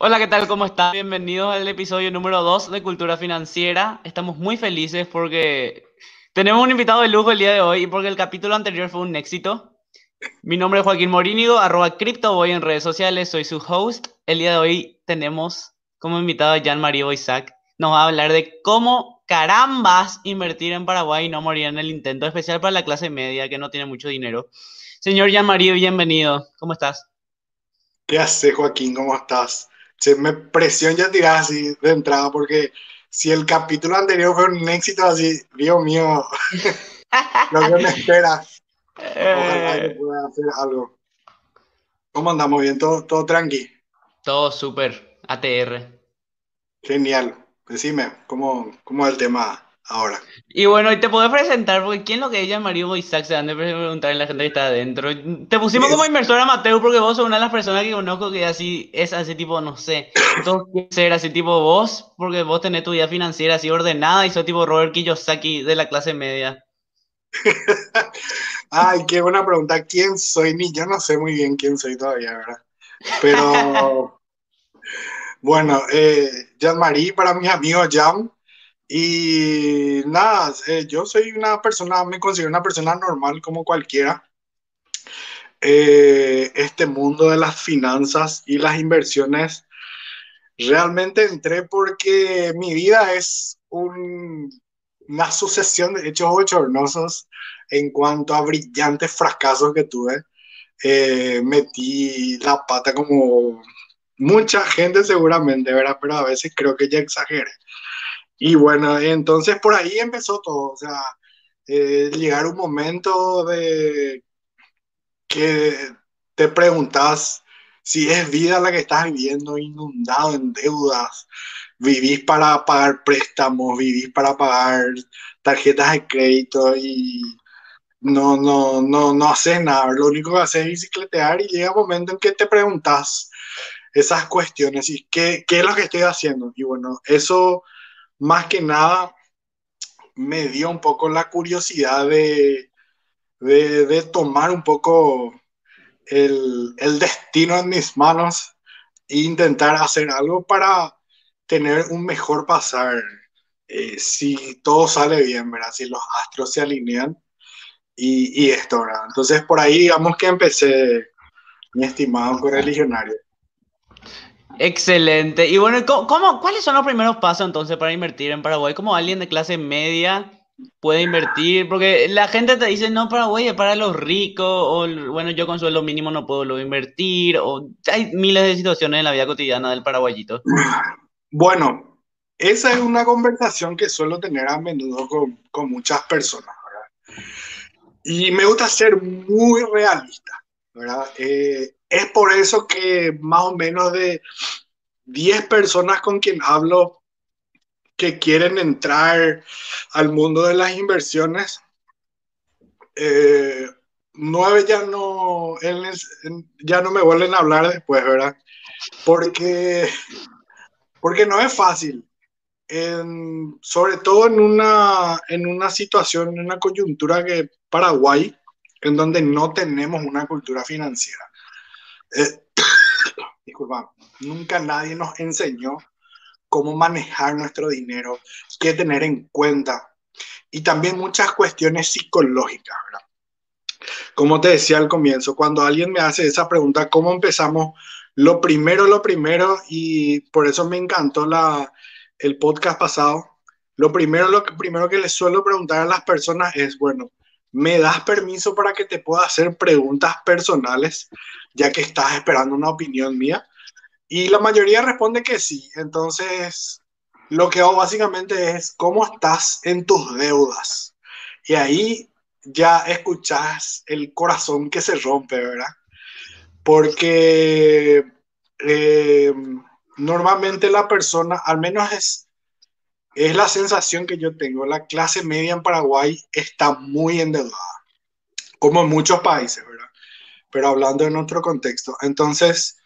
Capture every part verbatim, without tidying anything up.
Hola, ¿qué tal? ¿Cómo están? Bienvenidos al episodio número dos de Cultura Financiera. Estamos muy felices porque tenemos un invitado de lujo el día de hoy y porque el capítulo anterior fue un éxito. Mi nombre es Joaquín Morínigo, arroba CryptoBoy en redes sociales, soy su host. El día de hoy tenemos como invitado a Jan Marie Boisac. Nos va a hablar de cómo carambas invertir en Paraguay y no morir en el intento, especial para la clase media que no tiene mucho dinero. Señor Jean Marie, bienvenido. ¿Cómo estás? ¿Qué haces, Joaquín? ¿Cómo estás? Se me presión ya tirada así de entrada, porque si el capítulo anterior fue un éxito así, Dios mío, lo que me espera. Ojalá que pueda hacer algo. ¿Cómo andamos? ¿Bien? ¿Todo, todo tranqui? Todo súper, A T R. Genial. Decime, ¿cómo, cómo es el tema ahora? Y bueno, y te podés presentar, porque ¿quién lo que ella, Mario Boisac, se han de preguntar en la gente que está adentro? Te pusimos como inversor amateur porque vos sos una de las personas que conozco que así es así tipo, no sé, todos quieren ser así tipo vos, porque vos tenés tu vida financiera así ordenada y sos tipo Robert Kiyosaki de la clase media. Ay, qué buena pregunta. ¿Quién soy? Ni yo no sé muy bien quién soy todavía, ¿verdad? Pero, bueno, eh, Jean Marie para mis amigos, Jean. Y nada, eh, yo soy una persona, me considero una persona normal como cualquiera. Eh, este mundo de las finanzas y las inversiones, realmente entré porque mi vida es un, una sucesión de hechos bochornosos en cuanto a brillantes fracasos que tuve. Eh, metí la pata como mucha gente seguramente, ¿verdad? Pero a veces creo que ya exageré. Y bueno, entonces por ahí empezó todo, o sea, eh, llegar un momento de que te preguntas si es vida la que estás viviendo, inundado en deudas, vivís para pagar préstamos, vivís para pagar tarjetas de crédito y no, no, no, no haces nada, lo único que haces es bicicletear y llega un momento en que te preguntas esas cuestiones y qué, qué es lo que estoy haciendo. Y bueno, eso... Más que nada, me dio un poco la curiosidad de, de, de tomar un poco el, el destino en mis manos e intentar hacer algo para tener un mejor pasar. Eh, si todo sale bien, ¿verdad? Si los astros se alinean y, y esto, ¿verdad? Entonces, por ahí digamos que empecé, mi estimado correligionario. Excelente. Y bueno, ¿cómo, ¿cuáles son los primeros pasos entonces para invertir en Paraguay? ¿Cómo alguien de clase media puede invertir? Porque la gente te dice, no, Paraguay es para los ricos, o bueno, yo con sueldo mínimo no puedo lo invertir, o hay miles de situaciones en la vida cotidiana del paraguayito. Bueno, esa es una conversación que suelo tener a menudo con, con muchas personas, ¿verdad? Y me gusta ser muy realista, ¿verdad? Eh, Es por eso que más o menos de diez personas con quien hablo que quieren entrar al mundo de las inversiones, eh, nueve ya no, en, en, ya no me vuelven a hablar después, ¿verdad? Porque, porque no es fácil, en, sobre todo en una, en una situación, en una coyuntura que Paraguay, en donde no tenemos una cultura financiera. Eh, disculpa, nunca nadie nos enseñó cómo manejar nuestro dinero, qué tener en cuenta y también muchas cuestiones psicológicas, ¿verdad? Como te decía al comienzo, cuando alguien me hace esa pregunta, ¿cómo empezamos? Lo primero, lo primero, y por eso me encantó la, el podcast pasado, lo primero, lo que, primero que les suelo preguntar a las personas es, bueno, ¿me das permiso para que te pueda hacer preguntas personales, ya que estás esperando una opinión mía? Y la mayoría responde que sí. Entonces, lo que hago básicamente es, ¿cómo estás en tus deudas? Y ahí ya escuchás el corazón que se rompe, ¿verdad? Porque eh, normalmente la persona, al menos es... Es la sensación que yo tengo. La clase media en Paraguay está muy endeudada, como en muchos países, ¿verdad? Pero hablando en otro contexto. Entonces,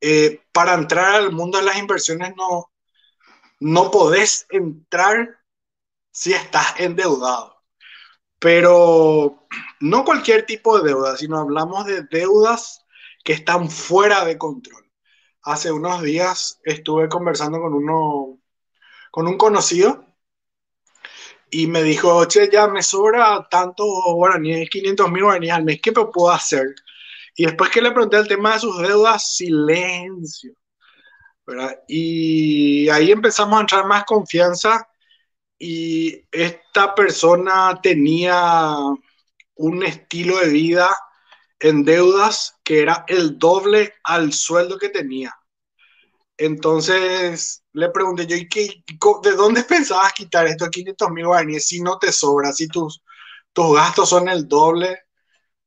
eh, para entrar al mundo de las inversiones no, no podés entrar si estás endeudado. Pero no cualquier tipo de deuda, sino hablamos de deudas que están fuera de control. Hace unos días estuve conversando con uno, con un conocido y me dijo, che, ya me sobra tantos guaraníes, quinientos mil guaraníes al mes, ¿qué me puedo hacer? Y después que le pregunté el tema de sus deudas, silencio, ¿verdad? Y ahí empezamos a entrar más confianza y esta persona tenía un estilo de vida en deudas que era el doble al sueldo que tenía. Entonces le pregunté yo, ¿y qué, de dónde pensabas quitar estos quinientos mil guaraníes si no te sobra, si tus, tus gastos son el doble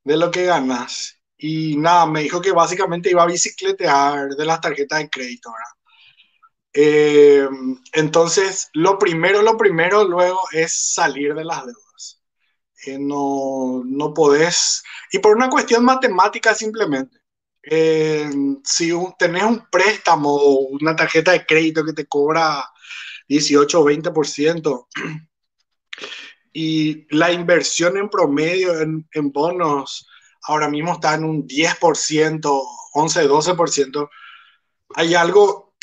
de lo que ganas? Y nada, me dijo que básicamente iba a bicicletear de las tarjetas de crédito, ¿verdad? Eh, entonces lo primero, lo primero luego es salir de las deudas. No, no podés, y por una cuestión matemática simplemente, eh, si un, tenés un préstamo o una tarjeta de crédito que te cobra dieciocho o veinte por ciento y la inversión en promedio en, en bonos ahora mismo está en un diez por ciento, once, doce por ciento, hay algo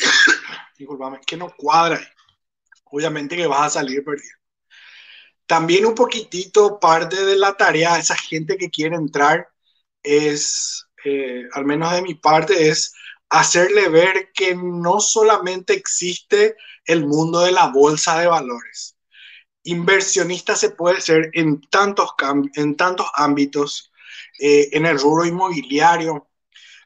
disculpame, que no cuadra, obviamente que vas a salir perdiendo. También un poquitito parte de la tarea de esa gente que quiere entrar es, eh, al menos de mi parte, es hacerle ver que no solamente existe el mundo de la bolsa de valores. Inversionista se puede ser en tantos, en tantos ámbitos, eh, en el rubro inmobiliario,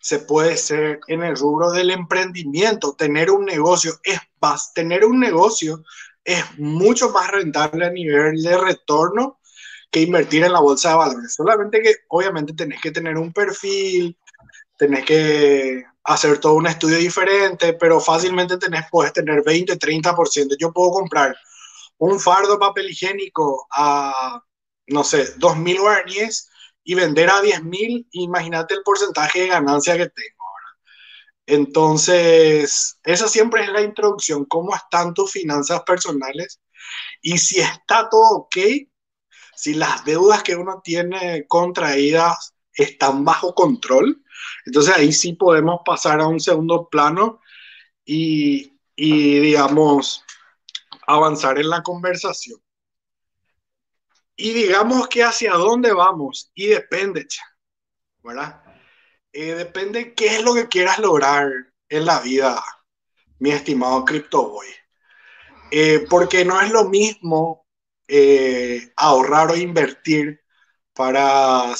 se puede ser en el rubro del emprendimiento, tener un negocio, es más, tener un negocio es mucho más rentable a nivel de retorno que invertir en la bolsa de valores. Solamente que obviamente tenés que tener un perfil, tenés que hacer todo un estudio diferente, pero fácilmente tenés, podés tener veinte, treinta por ciento. Yo puedo comprar un fardo de papel higiénico a, no sé, dos mil guaraníes y vender a diez mil. Imagínate el porcentaje de ganancia que tengo ahora. Entonces, esa siempre es la introducción, cómo están tus finanzas personales y si está todo ok, si las deudas que uno tiene contraídas están bajo control, entonces ahí sí podemos pasar a un segundo plano y, y digamos, avanzar en la conversación. Y digamos que hacia dónde vamos, y depende, ¿verdad? Eh, depende qué es lo que quieras lograr en la vida, mi estimado CryptoBoy. Eh, porque no es lo mismo eh, ahorrar o invertir para,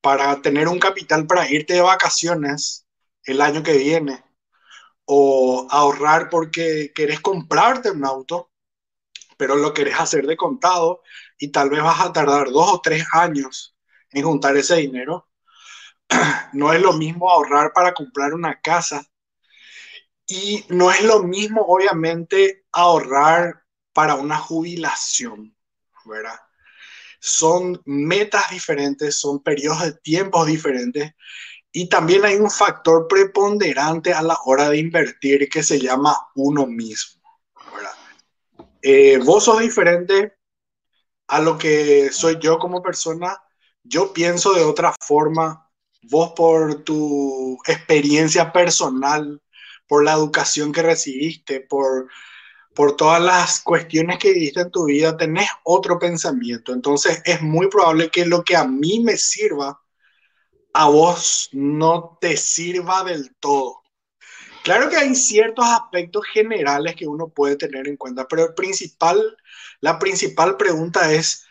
para tener un capital para irte de vacaciones el año que viene, o ahorrar porque querés comprarte un auto, pero lo querés hacer de contado y tal vez vas a tardar dos o tres años en juntar ese dinero. No es lo mismo ahorrar para comprar una casa y no es lo mismo, obviamente, ahorrar para una jubilación, ¿verdad? Son metas diferentes, son periodos de tiempos diferentes y también hay un factor preponderante a la hora de invertir que se llama uno mismo, ¿verdad? Eh, vos sos diferente a lo que soy yo como persona, yo pienso de otra forma, vos por tu experiencia personal, por la educación que recibiste, por, por todas las cuestiones que viviste en tu vida, tenés otro pensamiento. Entonces es muy probable que lo que a mí me sirva, a vos no te sirva del todo. Claro que hay ciertos aspectos generales que uno puede tener en cuenta, pero el principal, la principal pregunta es,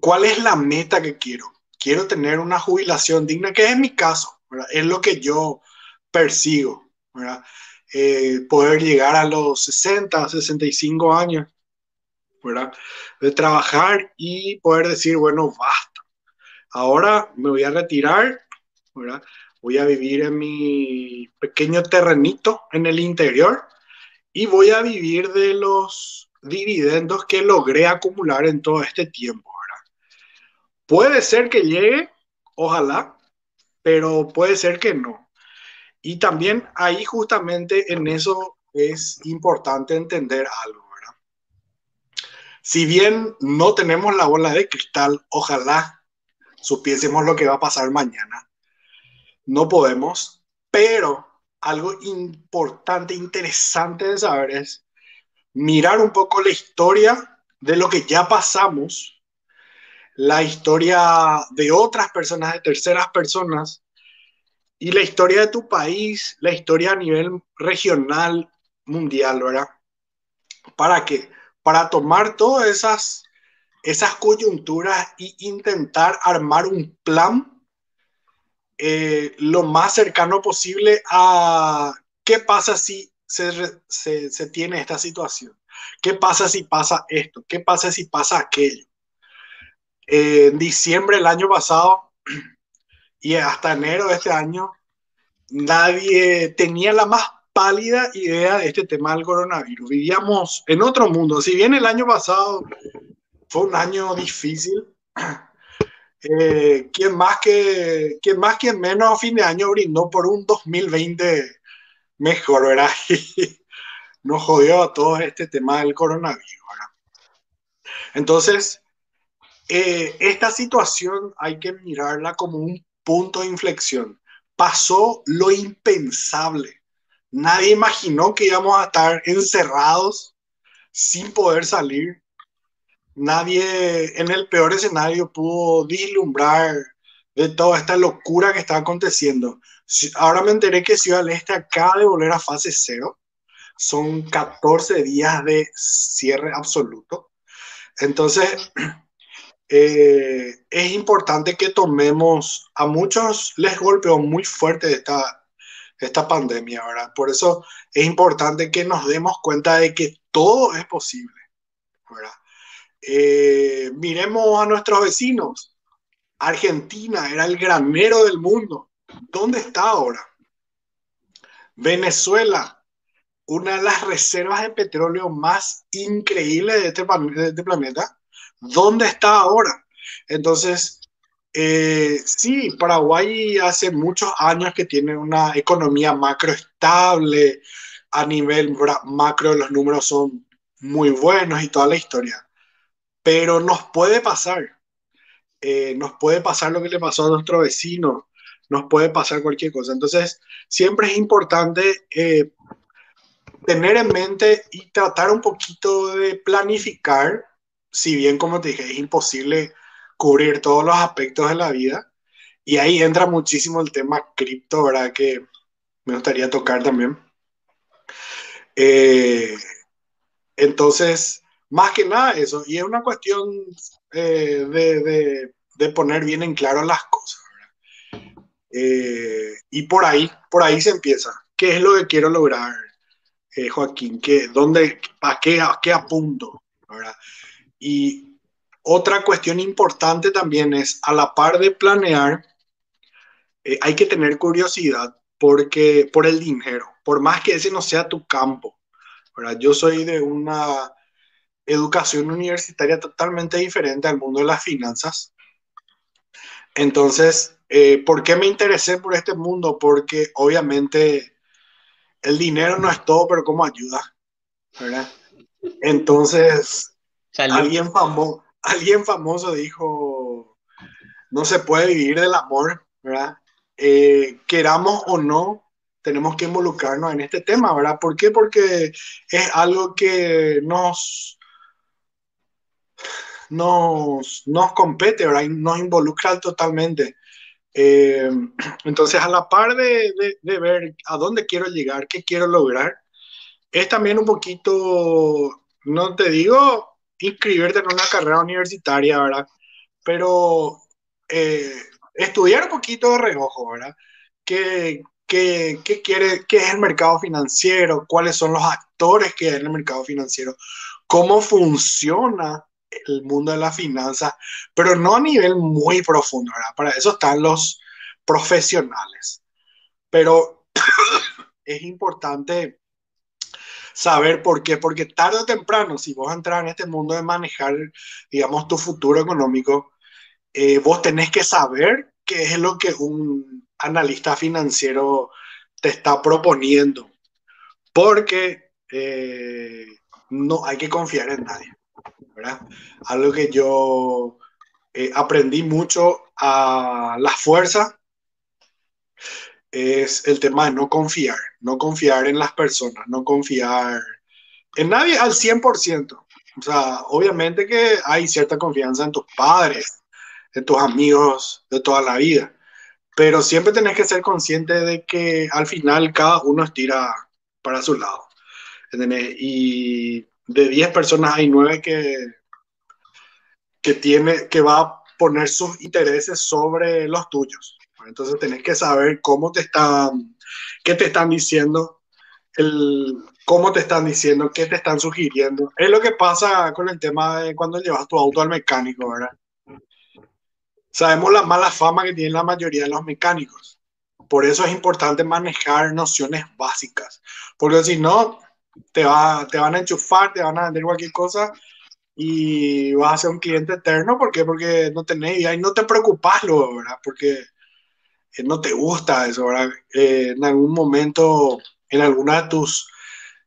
¿cuál es la meta que quiero? Quiero tener una jubilación digna, que es mi caso, ¿verdad? Es lo que yo persigo, ¿verdad? Eh, poder llegar a los sesenta, sesenta y cinco años, ¿verdad? De trabajar y poder decir, bueno, basta. Ahora me voy a retirar, ¿verdad? Voy a vivir en mi pequeño terrenito en el interior y voy a vivir de los dividendos que logré acumular en todo este tiempo, ¿verdad? Puede ser que llegue, ojalá, pero puede ser que no. Y también ahí justamente en eso es importante entender algo, ¿verdad? Si bien no tenemos la bola de cristal, ojalá supiésemos lo que va a pasar mañana. No podemos, pero algo importante, interesante de saber es mirar un poco la historia de lo que ya pasamos, la historia de otras personas, de terceras personas, y la historia de tu país, la historia a nivel regional, mundial, ¿verdad? ¿Para qué? Para tomar todas esas, esas coyunturas e intentar armar un plan eh, lo más cercano posible a qué pasa si se, se, se tiene esta situación, qué pasa si pasa esto, qué pasa si pasa aquello. Eh, en diciembre del año pasado y hasta enero de este año, nadie tenía la más pálida idea de este tema del coronavirus. Vivíamos en otro mundo. Si bien el año pasado fue un año difícil, eh, quien más que quien más que menos a fin de año brindó por un dos mil veinte mejor, ¿verdad? Y nos jodió a todos este tema del coronavirus, ¿verdad? Entonces, eh, esta situación hay que mirarla como un punto de inflexión. Pasó lo impensable. Nadie imaginó que íbamos a estar encerrados sin poder salir. Nadie en el peor escenario pudo vislumbrar de toda esta locura que está aconteciendo. Ahora me enteré que Ciudad del Este acaba de volver a fase cero. Son catorce días de cierre absoluto. Entonces, eh, es importante que tomemos... A muchos les golpeó muy fuerte esta... esta pandemia, ¿verdad? Por eso es importante que nos demos cuenta de que todo es posible, ¿verdad? Eh, miremos a nuestros vecinos. Argentina era el granero del mundo. ¿Dónde está ahora? Venezuela, una de las reservas de petróleo más increíbles de este, de este planeta. ¿Dónde está ahora? Entonces... Eh, sí, Paraguay hace muchos años que tiene una economía macro estable, a nivel macro los números son muy buenos y toda la historia, pero nos puede pasar, eh, nos puede pasar lo que le pasó a nuestro vecino, nos puede pasar cualquier cosa. Entonces siempre es importante eh, tener en mente y tratar un poquito de planificar, si bien como te dije es imposible cubrir todos los aspectos de la vida, y ahí entra muchísimo el tema cripto, ¿verdad? Que me gustaría tocar también. Eh, entonces, más que nada eso, y es una cuestión eh, de, de, de poner bien en claro las cosas, ¿verdad? Eh, y por ahí, por ahí se empieza. ¿Qué es lo que quiero lograr, eh, Joaquín? ¿Qué, dónde, a, qué, ¿A qué apunto? ¿Verdad? Y otra cuestión importante también es, a la par de planear, eh, hay que tener curiosidad porque, por el dinero, por más que ese no sea tu campo, ¿verdad? Yo soy de una educación universitaria totalmente diferente al mundo de las finanzas. Entonces, eh, ¿por qué me interesé por este mundo? Porque obviamente el dinero no es todo, pero ¿cómo ayuda? ¿Verdad? Entonces, Salud. alguien famoso... Alguien famoso dijo, no se puede vivir del amor, ¿verdad? Eh, queramos o no, tenemos que involucrarnos en este tema, ¿verdad? ¿Por qué? Porque es algo que nos, nos, nos compete, ¿verdad? Nos involucra totalmente. Eh, entonces, a la par de, de, de ver a dónde quiero llegar, qué quiero lograr, es también un poquito, no te digo... inscribirte en una carrera universitaria, ¿verdad? Pero eh, estudiar un poquito de reojo, ¿verdad? ¿Qué, qué, qué, quiere, ¿Qué es el mercado financiero? ¿Cuáles son los actores que hay en el mercado financiero? ¿Cómo funciona el mundo de las finanzas? Pero no a nivel muy profundo, ¿verdad? Para eso están los profesionales. Pero es importante... saber por qué, porque tarde o temprano, si vos entras en este mundo de manejar, digamos, tu futuro económico, eh, vos tenés que saber qué es lo que un analista financiero te está proponiendo, porque eh, no hay que confiar en nadie, ¿verdad? Algo que yo eh, aprendí mucho a la fuerza, es el tema de no confiar, no confiar en las personas, no confiar en nadie al cien por ciento. O sea, obviamente que hay cierta confianza en tus padres, en tus amigos de toda la vida, pero siempre tenés que ser consciente de que al final cada uno estira para su lado, ¿entendés? Y de diez personas hay nueve que, que, tiene, que va a poner sus intereses sobre los tuyos. Entonces tenés que saber cómo te están, qué te están diciendo, el, cómo te están diciendo, qué te están sugiriendo. Es lo que pasa con el tema de cuando llevas tu auto al mecánico, ¿verdad? Sabemos la mala fama que tienen la mayoría de los mecánicos. Por eso es importante manejar nociones básicas. Porque si no, te, va, te van a enchufar, te van a vender cualquier cosa y vas a ser un cliente eterno. ¿Por qué? Porque no tenés idea y no te preocupás luego, ¿verdad? Porque no te gusta eso, ¿verdad? Eh, en algún momento, en alguna de tus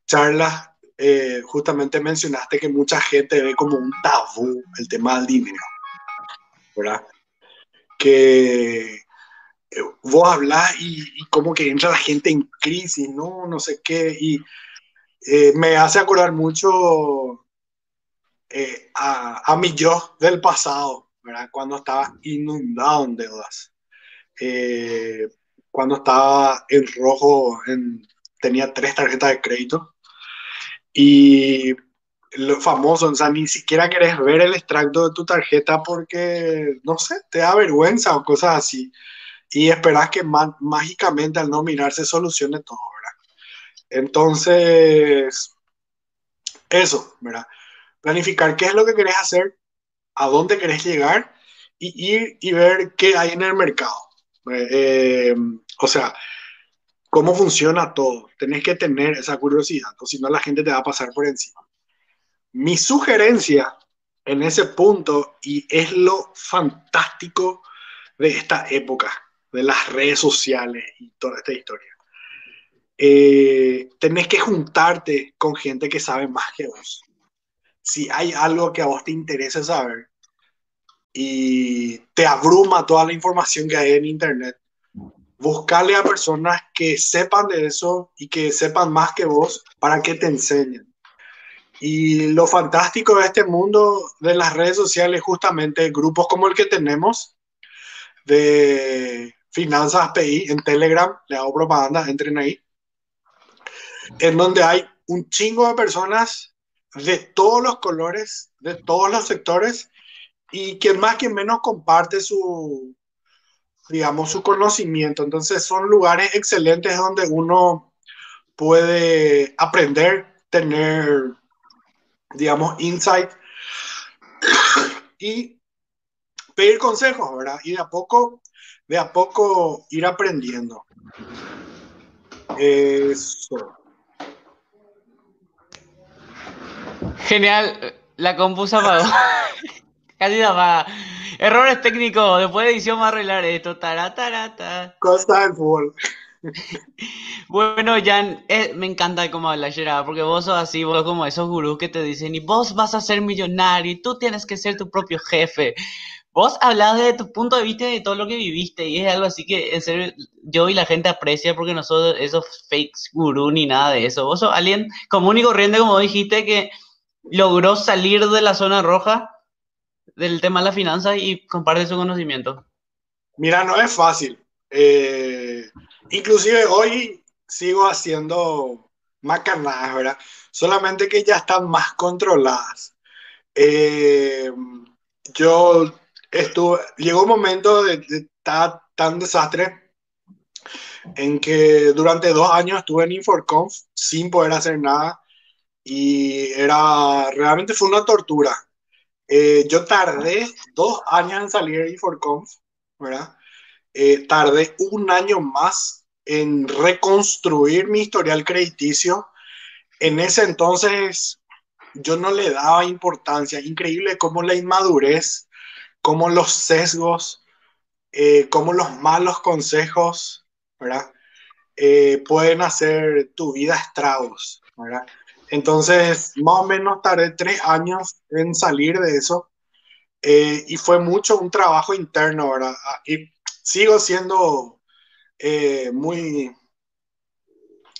charlas, eh, justamente mencionaste que mucha gente ve como un tabú el tema del dinero, ¿verdad? Que vos hablás y, y como que entra la gente en crisis, no, no sé qué, y eh, me hace acordar mucho eh, a, a mi yo del pasado, ¿verdad? Cuando estaba inundado en deudas, eh, cuando estaba en rojo, en, tenía tres tarjetas de crédito, y lo famoso, o sea, ni siquiera querés ver el extracto de tu tarjeta porque, no sé, te da vergüenza o cosas así. Y esperás que má mágicamente al no mirar se solucione todo, ¿verdad? Entonces, eso, ¿verdad? Planificar qué es lo que querés hacer, a dónde querés llegar y ir y ver qué hay en el mercado. Eh, o sea, cómo funciona todo. Tenés que tener esa curiosidad, o si no la gente te va a pasar por encima. Mi sugerencia en ese punto, y es lo fantástico de esta época, de las redes sociales y toda esta historia, eh, tenés que juntarte con gente que sabe más que vos. Si hay algo que a vos te interesa saber y te abruma toda la información que hay en internet, buscale a personas que sepan de eso y que sepan más que vos para que te enseñen. Y lo fantástico de este mundo de las redes sociales, justamente grupos como el que tenemos de Finanzas P I en Telegram, le hago propaganda, entren ahí, en donde hay un chingo de personas de todos los colores, de todos los sectores, y quien más quien menos comparte su, digamos, su conocimiento. Entonces son lugares excelentes donde uno puede aprender, tener, digamos, insight y pedir consejos, ¿verdad? Y de a poco, de a poco ir aprendiendo. Eso. Genial, la compuso apagó. Casi apagada. Errores técnicos, después de edición va a arreglar esto. Taratarata. Costa del fútbol. Bueno, Jan, eh, me encanta cómo hablas, Gerard, porque vos sos así, vos como esos gurús que te dicen, y vos vas a ser millonario, y tú tienes que ser tu propio jefe. Vos hablas desde tu punto de vista de todo lo que viviste, y es algo así que, en serio, yo y la gente aprecia, porque no sos esos fakes gurú ni nada de eso. Vos sos alguien común y corriente, como dijiste, que logró salir de la zona roja del tema de la finanza y comparte su conocimiento. Mira, no es fácil. Eh... Inclusive hoy sigo haciendo macanadas, ¿verdad? Solamente que ya están más controladas. Eh, yo estuve... Llegó un momento de, de, de ta, tan desastre en que durante dos años estuve en InforConf sin poder hacer nada y era... Realmente fue una tortura. Eh, yo tardé dos años en salir de InforConf, ¿verdad? Eh, tardé un año más en reconstruir mi historial crediticio. En ese entonces yo no le daba importancia. Increíble cómo la inmadurez, cómo los sesgos, eh, cómo los malos consejos, ¿verdad? Eh, pueden hacer tu vida estragos, ¿verdad? Entonces, más o menos tardé tres años en salir de eso. Eh, y fue mucho un trabajo interno, ¿verdad? Y sigo siendo... eh, muy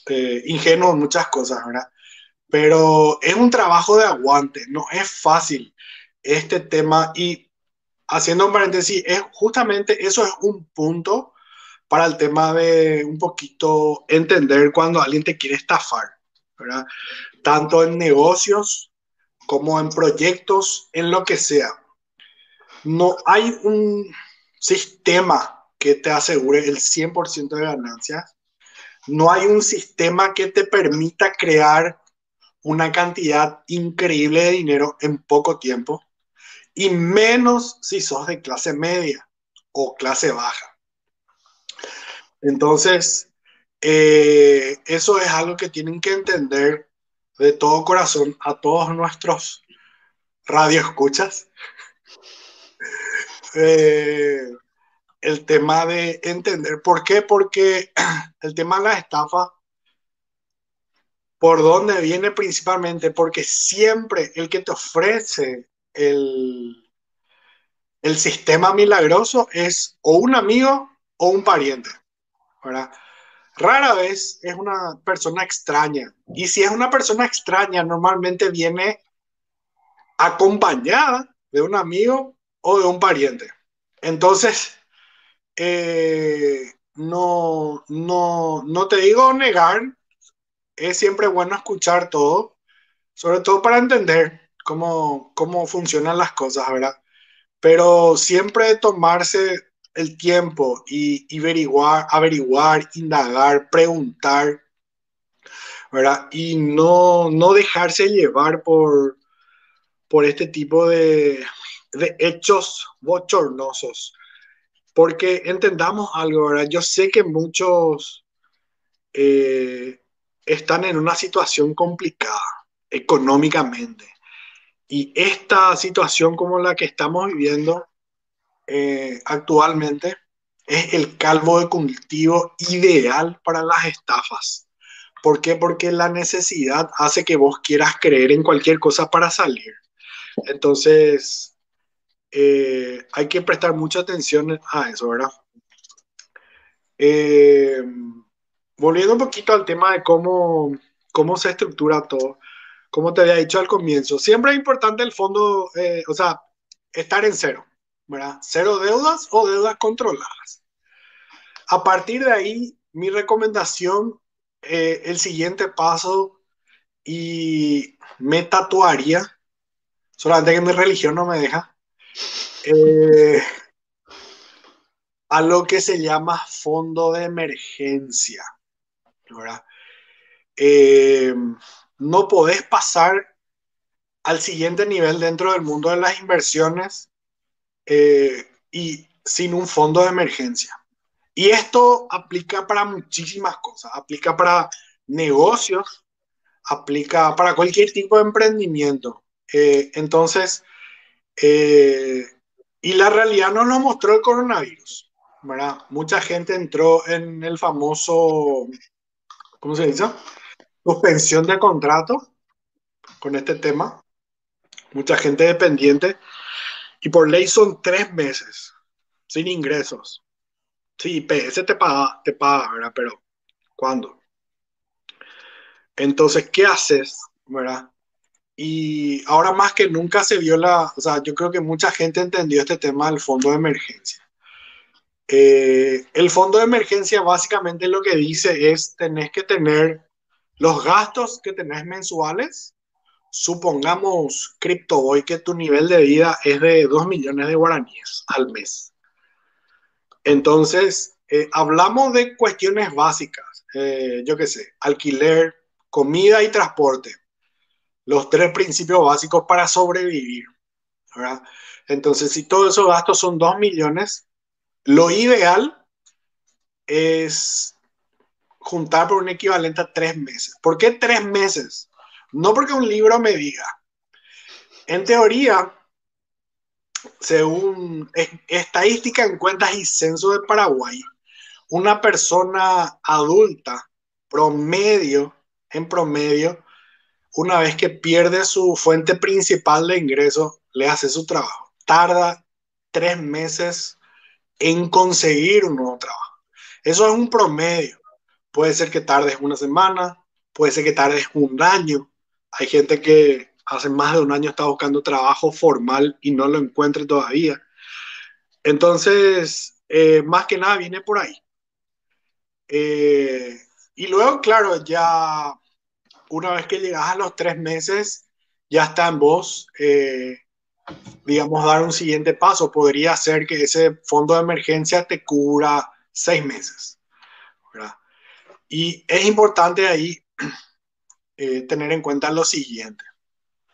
eh, ingenuo en muchas cosas, ¿verdad? Pero es un trabajo de aguante, no es fácil este tema. Y haciendo un paréntesis, es justamente eso es un punto para el tema de un poquito entender cuando alguien te quiere estafar, ¿verdad? Tanto en negocios como en proyectos, en lo que sea. No hay un sistema que te asegure el cien por ciento de ganancias. No hay un sistema que te permita crear una cantidad increíble de dinero en poco tiempo, y menos si sos de clase media o clase baja. Entonces, eh, eso es algo que tienen que entender de todo corazón a todos nuestros radioescuchas. eh, el tema de entender. ¿Por qué? Porque el tema de la estafa, ¿por dónde viene principalmente? Porque siempre el que te ofrece el, el sistema milagroso es o un amigo o un pariente, ¿verdad? Rara vez es una persona extraña. Y si es una persona extraña, normalmente viene acompañada de un amigo o de un pariente. Entonces, eh, no, no, no te digo negar. Es siempre bueno escuchar todo, sobre todo para entender cómo, cómo funcionan las cosas, ¿verdad? Pero siempre tomarse el tiempo y, y averiguar, averiguar, indagar, preguntar, ¿verdad? Y no, no dejarse llevar por, por este tipo de, de hechos bochornosos. Porque entendamos algo, ¿verdad? Yo sé que muchos... Eh, están en una situación complicada económicamente. Y esta situación como la que estamos viviendo eh, actualmente es el caldo de cultivo ideal para las estafas. ¿Por qué? Porque la necesidad hace que vos quieras creer en cualquier cosa para salir. Entonces, eh, hay que prestar mucha atención a eso, ¿verdad? Eh... Volviendo un poquito al tema de cómo, cómo se estructura todo, como te había dicho al comienzo, siempre es importante el fondo, eh, o sea, estar en cero, ¿verdad? Cero deudas o deudas controladas. A partir de ahí, mi recomendación, eh, el siguiente paso, y me tatuaría, solamente que mi religión no me deja, eh, a lo que se llama fondo de emergencia. Eh, no podés pasar al siguiente nivel dentro del mundo de las inversiones eh, y sin un fondo de emergencia. Y esto aplica para muchísimas cosas. Aplica para negocios, aplica para cualquier tipo de emprendimiento. Eh, entonces, eh, y la realidad nos lo mostró el coronavirus, ¿verdad? Mucha gente entró en el famoso... ¿Cómo se dice? Suspensión de contrato con este tema. Mucha gente dependiente. Y por ley son tres meses sin ingresos. Sí, I P S te paga, te paga, ¿verdad? Pero ¿cuándo? Entonces, ¿qué haces? ¿Verdad? Y ahora más que nunca se vio la... O sea, yo creo que mucha gente entendió este tema del fondo de emergencia. Eh, el fondo de emergencia básicamente lo que dice es tenés que tener los gastos que tenés mensuales. Supongamos, cripto, hoy que tu nivel de vida es de dos millones de guaraníes al mes. Entonces, eh, hablamos de cuestiones básicas, eh, yo qué sé, alquiler, comida y transporte. Los tres principios básicos para sobrevivir, ¿verdad? Entonces, si todos esos gastos son dos millones, lo ideal es juntar por un equivalente a tres meses. ¿Por qué tres meses? No porque un libro me diga. En teoría, según estadística en cuentas y censo de Paraguay, una persona adulta promedio, en promedio, una vez que pierde su fuente principal de ingreso, le hace su trabajo. Tarda tres meses en conseguir un nuevo trabajo. Eso es un promedio. Puede ser que tardes una semana, puede ser que tardes un año. Hay gente que hace más de un año está buscando trabajo formal y no lo encuentre todavía. Entonces, eh, más que nada viene por ahí. Eh, y luego, claro, ya una vez que llegas a los tres meses, ya está en vos, eh, digamos, dar un siguiente paso. Podría ser que ese fondo de emergencia te cubra seis meses, ¿verdad? Y es importante ahí eh, tener en cuenta lo siguiente,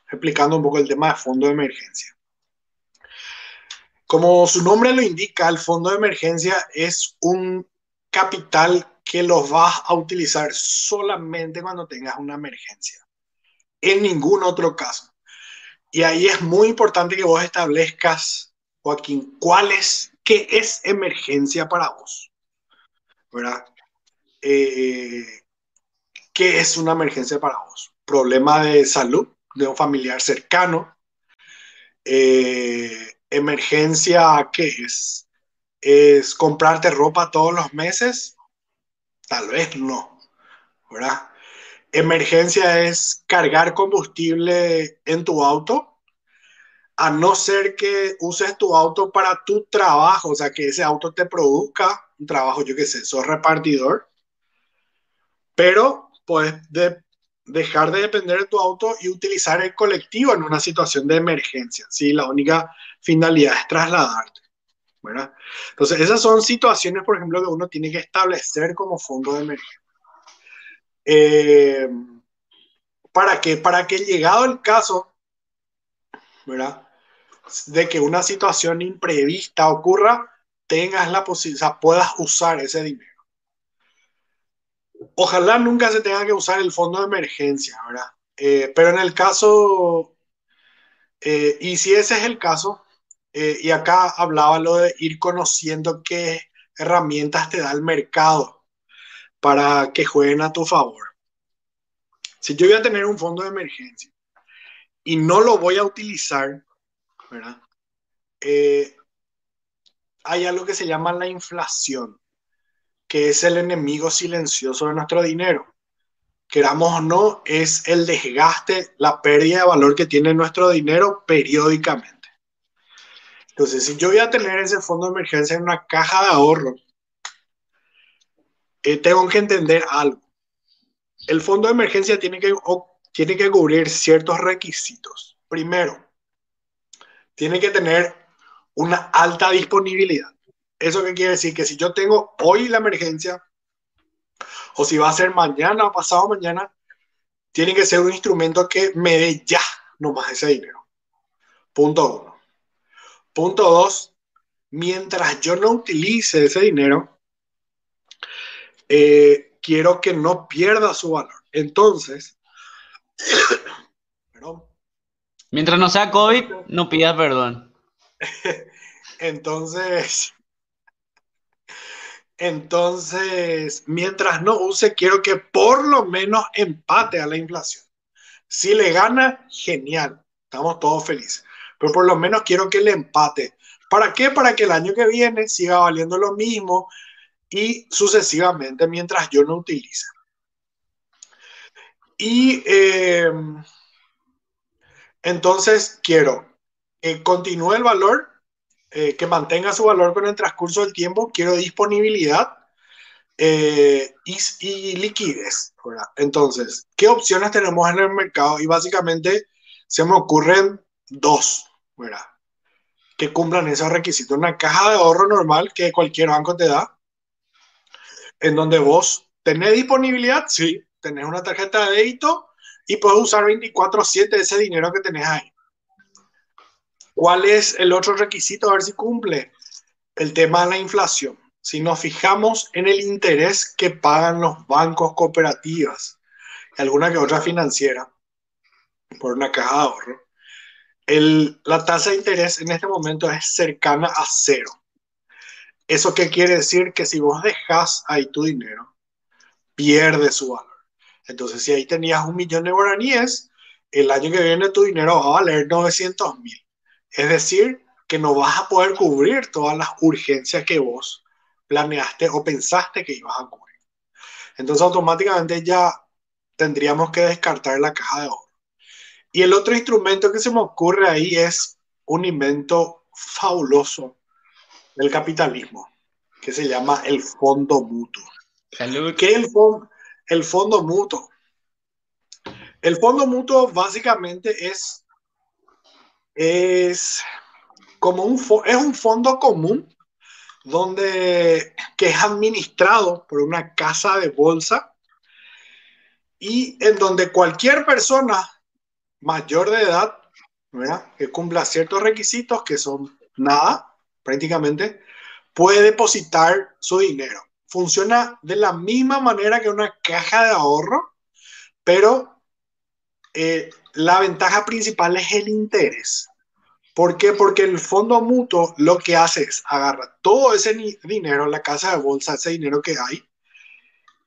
explicando un poco el tema de fondo de emergencia. Como su nombre lo indica, el fondo de emergencia es un capital que los vas a utilizar solamente cuando tengas una emergencia, en ningún otro caso. Y ahí es muy importante que vos establezcas, Joaquín, cuál es, qué es emergencia para vos, ¿verdad? Eh, ¿Qué es una emergencia para vos? Problema de salud de un familiar cercano. Eh, ¿Emergencia qué es? ¿Es comprarte ropa todos los meses? Tal vez no, ¿verdad? Emergencia es cargar combustible en tu auto, a no ser que uses tu auto para tu trabajo, o sea, que ese auto te produzca un trabajo, yo qué sé, sos repartidor, pero puedes de dejar de depender de tu auto y utilizar el colectivo en una situación de emergencia, ¿sí? La única finalidad es trasladarte, ¿verdad? Entonces, esas son situaciones, por ejemplo, que uno tiene que establecer como fondo de emergencia. Eh, ¿Para qué? Para que llegado el caso, ¿verdad?, de que una situación imprevista ocurra, tengas la posibilidad, o sea, puedas usar ese dinero. Ojalá nunca se tenga que usar el fondo de emergencia, ¿verdad? Eh, pero en el caso, eh, y si ese es el caso, eh, y acá hablaba lo de ir conociendo qué herramientas te da el mercado para que jueguen a tu favor. Si yo voy a tener un fondo de emergencia y no lo voy a utilizar, ¿verdad? Eh, hay algo que se llama la inflación, que es el enemigo silencioso de nuestro dinero. Queramos o no, es el desgaste, la pérdida de valor que tiene nuestro dinero periódicamente. Entonces, si yo voy a tener ese fondo de emergencia en una caja de ahorro, Eh, tengo que entender algo. El fondo de emergencia tiene que, o, tiene que cubrir ciertos requisitos. Primero, tiene que tener una alta disponibilidad. ¿Eso qué quiere decir? Que si yo tengo hoy la emergencia, o si va a ser mañana o pasado mañana, tiene que ser un instrumento que me dé ya nomás ese dinero. Punto uno. Punto dos, mientras yo no utilice ese dinero, Eh, quiero que no pierda su valor. Entonces, perdón. Mientras no sea COVID, no pidas perdón. Entonces, entonces, mientras no use, quiero que por lo menos empate a la inflación. Si le gana, genial, estamos todos felices. Pero por lo menos quiero que le empate. ¿Para qué? Para que el año que viene siga valiendo lo mismo. Y sucesivamente mientras yo no utilice. Y eh, entonces quiero que continúe el valor, eh, que mantenga su valor con el transcurso del tiempo, quiero disponibilidad eh, y, y liquidez, ¿verdad? Entonces, ¿qué opciones tenemos en el mercado? Y básicamente se me ocurren dos, ¿verdad?, que cumplan esos requisitos. Una caja de ahorro normal que cualquier banco te da, en donde vos tenés disponibilidad, sí, tenés una tarjeta de débito y puedes usar veinticuatro siete ese dinero que tenés ahí. ¿Cuál es el otro requisito? A ver si cumple el tema de la inflación. Si nos fijamos en el interés que pagan los bancos, cooperativas, alguna que otra financiera, por una caja de ahorro, el, la tasa de interés en este momento es cercana a cero. ¿Eso qué quiere decir? Que si vos dejás ahí tu dinero, pierde su valor. Entonces, si ahí tenías un millón de guaraníes, el año que viene tu dinero va a valer novecientos mil. Es decir, que no vas a poder cubrir todas las urgencias que vos planeaste o pensaste que ibas a cubrir. Entonces automáticamente ya tendríamos que descartar la caja de oro. Y el otro instrumento que se me ocurre ahí es un invento fabuloso del capitalismo, que se llama el fondo mutuo. Salud. ¿Qué es el, fon- el fondo mutuo? El fondo mutuo básicamente es, es como un, fo- es un fondo común donde, que es administrado por una casa de bolsa y en donde cualquier persona mayor de edad, ¿verdad?, que cumpla ciertos requisitos, que son nada prácticamente, puede depositar su dinero. Funciona de la misma manera que una caja de ahorro, pero eh, la ventaja principal es el interés. ¿Por qué? Porque el fondo mutuo lo que hace es agarra todo ese ni- dinero, la casa de bolsa, ese dinero que hay,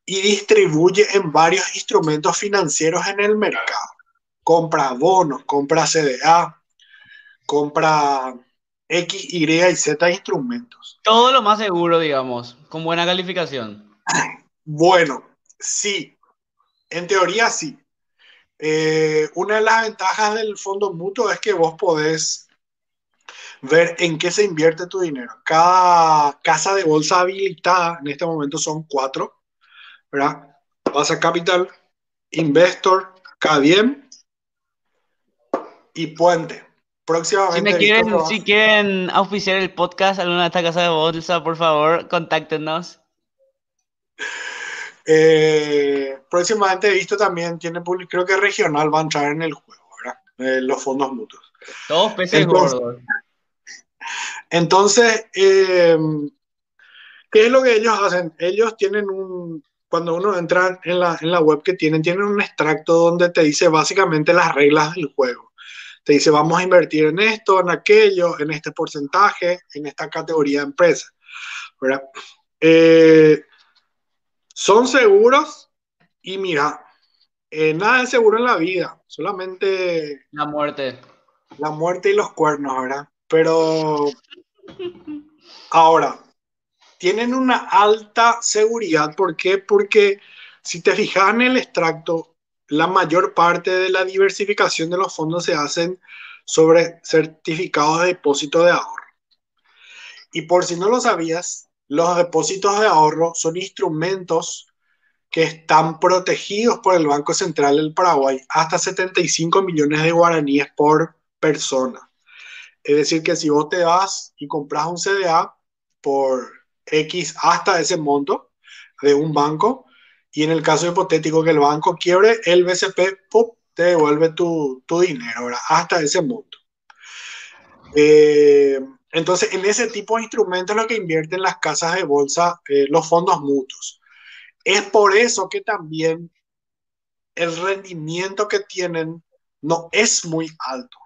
y distribuye en varios instrumentos financieros en el mercado. Compra bonos, compra C D A, compra X, Y y Z instrumentos. Todo lo más seguro, digamos, con buena calificación. Bueno, sí. En teoría, sí. Eh, una de las ventajas del fondo mutuo es que vos podés ver en qué se invierte tu dinero. Cada casa de bolsa habilitada, en este momento son cuatro, ¿verdad? Vaza Capital, Investor, Cadien y Puente. Próximamente. Si, me quieren, si quieren auspiciar el podcast, alguna de estas casas de bolsa, por favor, contáctenos. Eh, próximamente he visto también, tiene creo que regional va a entrar en el juego, ¿verdad? Eh, los fondos mutuos. Todos peces gordos. Entonces, eh, ¿qué es lo que ellos hacen? Ellos tienen un... Cuando uno entra en la, en la web que tienen, tienen un extracto donde te dice básicamente las reglas del juego. Te dice, vamos a invertir en esto, en aquello, en este porcentaje, en esta categoría de empresas. Eh, son seguros y mira, eh, nada es seguro en la vida, solamente... La muerte. La muerte y los cuernos, ¿verdad? Pero ahora, tienen una alta seguridad. ¿Por qué? Porque si te fijas en el extracto, la mayor parte de la diversificación de los fondos se hacen sobre certificados de depósito de ahorro. Y por si no lo sabías, los depósitos de ahorro son instrumentos que están protegidos por el Banco Central del Paraguay hasta setenta y cinco millones de guaraníes por persona. Es decir, que si vos te vas y compras un C D A por X hasta ese monto de un banco, y en el caso hipotético que el banco quiebre, el B C P ¡pum!, te devuelve tu, tu dinero, ¿verdad?, hasta ese monto. Eh, entonces, en ese tipo de instrumentos es lo que invierten las casas de bolsa, eh, los fondos mutuos. Es por eso que también el rendimiento que tienen no es muy alto.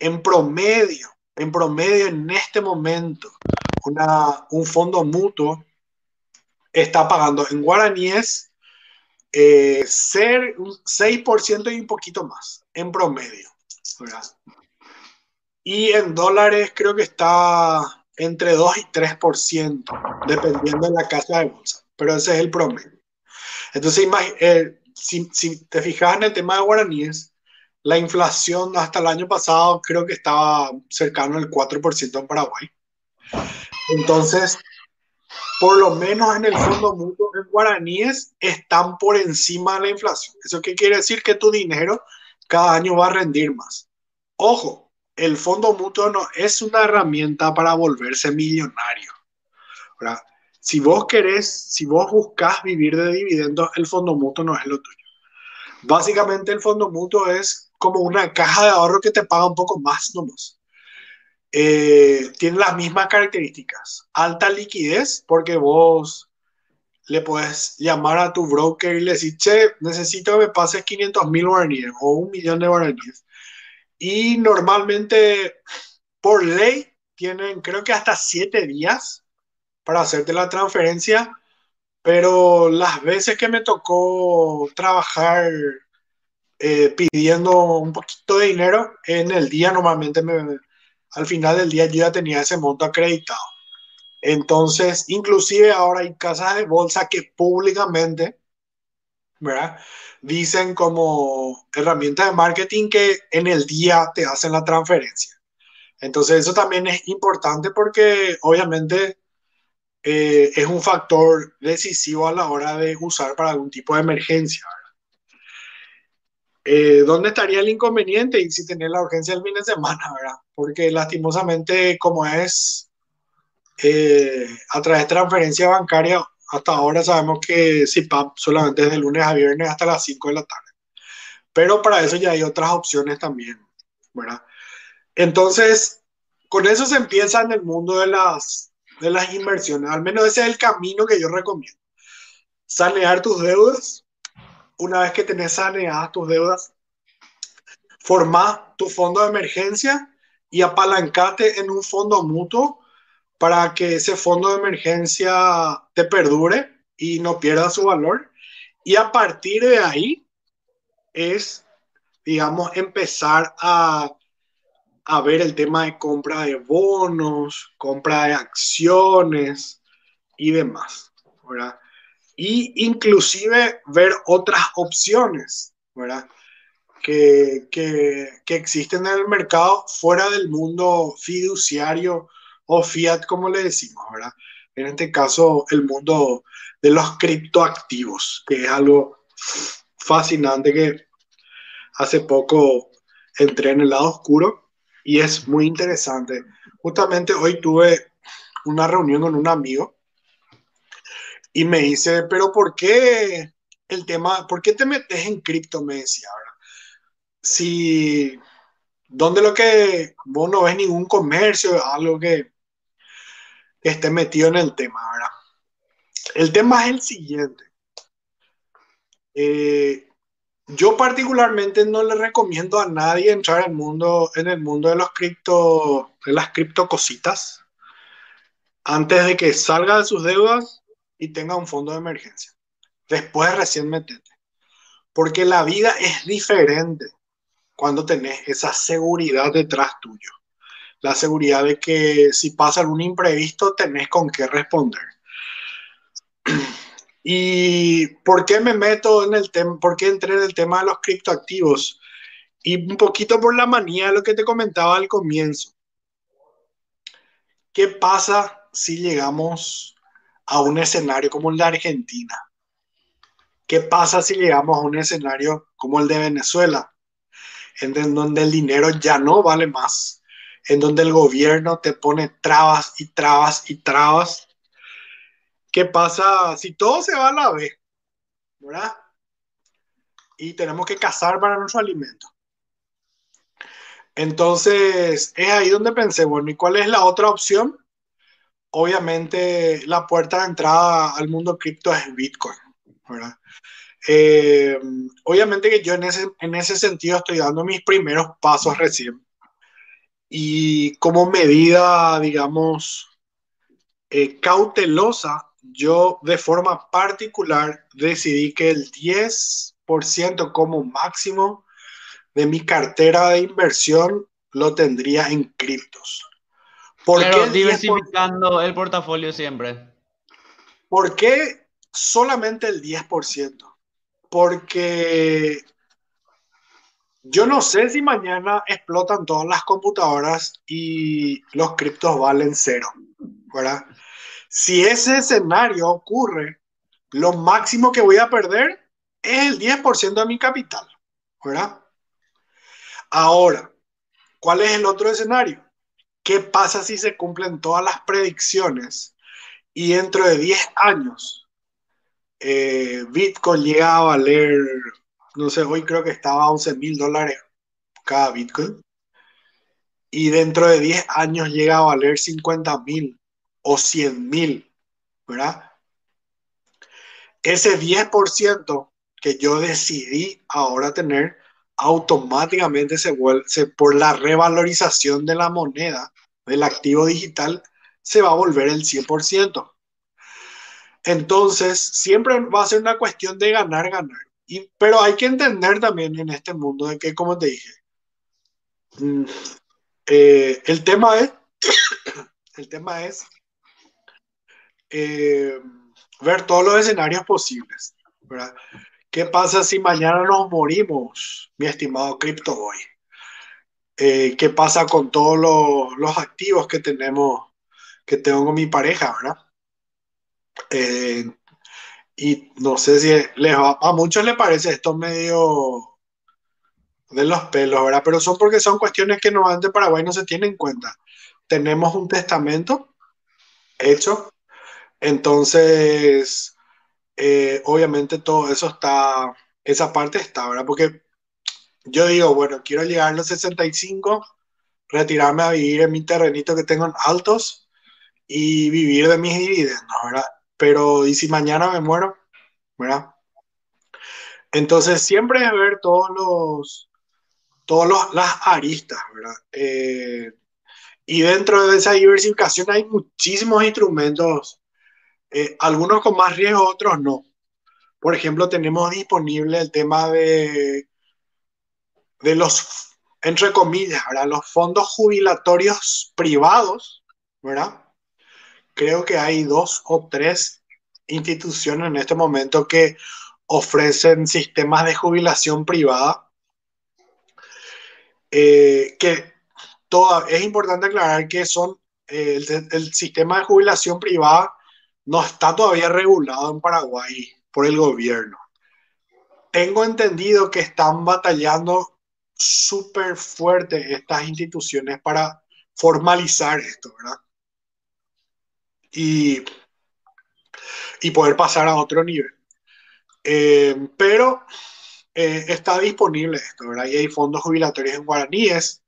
En promedio, en promedio en este momento, una, un fondo mutuo está pagando en guaraníes eh, ser un seis por ciento y un poquito más en promedio, ¿verdad? Y en dólares creo que está entre dos y tres por ciento, dependiendo de la casa de bolsa, pero ese es el promedio. Entonces, imag- eh, si, si te fijas en el tema de guaraníes, la inflación hasta el año pasado creo que estaba cercano al cuatro por ciento en Paraguay. Entonces, por lo menos en el fondo mutuo en guaraníes están por encima de la inflación. ¿Eso qué quiere decir? Que tu dinero cada año va a rendir más. Ojo, el fondo mutuo no es una herramienta para volverse millonario, ¿verdad? Si vos querés, si vos buscas vivir de dividendos, el fondo mutuo no es lo tuyo. Básicamente el fondo mutuo es como una caja de ahorro que te paga un poco más nomás. Eh, tiene las mismas características, alta liquidez, porque vos le podés llamar a tu broker y le decís, che, necesito que me pases quinientos mil guaraníes o un millón de guaraníes, y normalmente por ley tienen creo que hasta siete días para hacerte la transferencia, pero las veces que me tocó trabajar eh, pidiendo un poquito de dinero en el día, normalmente me... Al final del día yo ya tenía ese monto acreditado. Entonces, inclusive ahora hay casas de bolsa que públicamente, ¿verdad?, dicen como herramientas de marketing que en el día te hacen la transferencia. Entonces, eso también es importante porque obviamente eh, es un factor decisivo a la hora de usar para algún tipo de emergencia, ¿verdad? Eh, ¿Dónde estaría el inconveniente? Y si tenés la urgencia el fin de semana, ¿verdad? Porque lastimosamente, como es eh, a través de transferencia bancaria, hasta ahora sabemos que C I P A P solamente es de lunes a viernes hasta las cinco de la tarde. Pero para eso ya hay otras opciones también, ¿verdad? Entonces, con eso se empieza en el mundo de las, de las inversiones. Al menos ese es el camino que yo recomiendo. Sanear tus deudas. Una vez que tenés saneadas tus deudas, formá tu fondo de emergencia y apalancate en un fondo mutuo para que ese fondo de emergencia te perdure y no pierda su valor. Y a partir de ahí es, digamos, empezar a, a ver el tema de compra de bonos, compra de acciones y demás, ¿verdad? Y inclusive ver otras opciones, ¿verdad?, que, que, que existen en el mercado fuera del mundo fiduciario o fiat, como le decimos, ¿verdad? En este caso, el mundo de los criptoactivos, que es algo fascinante que hace poco entré en el lado oscuro y es muy interesante. Justamente hoy tuve una reunión con un amigo y me dice, pero ¿por qué el tema, por qué te metes en cripto? Me decía, ¿verdad? Si, ¿dónde lo que vos no ves ningún comercio, algo que esté metido en el tema, ¿verdad? El tema es el siguiente. Eh, yo particularmente no le recomiendo a nadie entrar al mundo, en el mundo de los cripto, de las cripto cositas, antes de que salga de sus deudas y tenga un fondo de emergencia. Después recién metete. Porque la vida es diferente cuando tenés esa seguridad detrás tuyo. La seguridad de que si pasa algún imprevisto tenés con qué responder. ¿Y por qué me meto en el tema? ¿Por qué entré en el tema de los criptoactivos? Y un poquito por la manía de lo que te comentaba al comienzo. ¿Qué pasa si llegamos a un escenario como el de Argentina? ¿Qué pasa si llegamos a un escenario como el de Venezuela? En donde el dinero ya no vale más, en donde el gobierno te pone trabas y trabas y trabas. ¿Qué pasa si todo se va a la vez, ¿verdad? Y tenemos que cazar para nuestro alimento. Entonces, es ahí donde pensé, bueno, ¿y cuál es la otra opción? Obviamente, la puerta de entrada al mundo cripto es Bitcoin, ¿verdad? Eh, obviamente que yo en ese, en ese sentido estoy dando mis primeros pasos recién. Y como medida, digamos, eh, cautelosa, yo de forma particular decidí que el diez por ciento como máximo de mi cartera de inversión lo tendría en criptos. ¿Por claro, qué diversificando el portafolio siempre? ¿Por qué solamente el diez por ciento? Porque yo no sé si mañana explotan todas las computadoras y los criptos valen cero, ¿verdad? Si ese escenario ocurre, lo máximo que voy a perder es el diez por ciento de mi capital, ¿verdad? Ahora, ¿cuál es el otro escenario? ¿Qué pasa si se cumplen todas las predicciones y dentro de diez años eh, Bitcoin llega a valer, no sé, hoy creo que estaba a once mil dólares cada Bitcoin, y dentro de diez años llega a valer cincuenta mil o cien mil, ¿verdad? Ese diez por ciento que yo decidí ahora tener automáticamente se vuelve, se, por la revalorización de la moneda, del activo digital, se va a volver el cien por ciento. Entonces, siempre va a ser una cuestión de ganar, ganar. Y, pero hay que entender también en este mundo de que, como te dije, eh, el tema es, el tema es eh, ver todos los escenarios posibles, ¿verdad? ¿Qué pasa si mañana nos morimos, mi estimado CryptoBoy? Eh, ¿Qué pasa con todos los, los activos que tenemos, que tengo con mi pareja, ¿verdad? Eh, y no sé si les va, a muchos les parece esto medio de los pelos, ¿verdad? Pero son porque son cuestiones que normalmente Paraguay no se tiene en cuenta. Tenemos un testamento hecho, entonces eh, obviamente todo eso está, esa parte está, ¿verdad? Porque yo digo, bueno, quiero llegar a los sesenta y cinco, retirarme a vivir en mi terrenito que tengo en Altos y vivir de mis dividendos, ¿verdad? Pero ¿y si mañana me muero? ¿Verdad? Entonces siempre es ver todos los, todos los, las aristas, ¿verdad? Eh, y dentro de esa diversificación hay muchísimos instrumentos, eh, algunos con más riesgo, otros no. Por ejemplo, tenemos disponible el tema de, de los, entre comillas, ¿verdad? Los fondos jubilatorios privados, ¿verdad? Creo que hay dos o tres instituciones en este momento que ofrecen sistemas de jubilación privada. Eh, que toda, es importante aclarar que son, eh, el, el sistema de jubilación privada no está todavía regulado en Paraguay por el gobierno. Tengo entendido que están batallando súper fuerte estas instituciones para formalizar esto, ¿verdad? Y, y poder pasar a otro nivel. Eh, pero eh, está disponible esto, ¿verdad? Y hay fondos jubilatorios en guaraníes,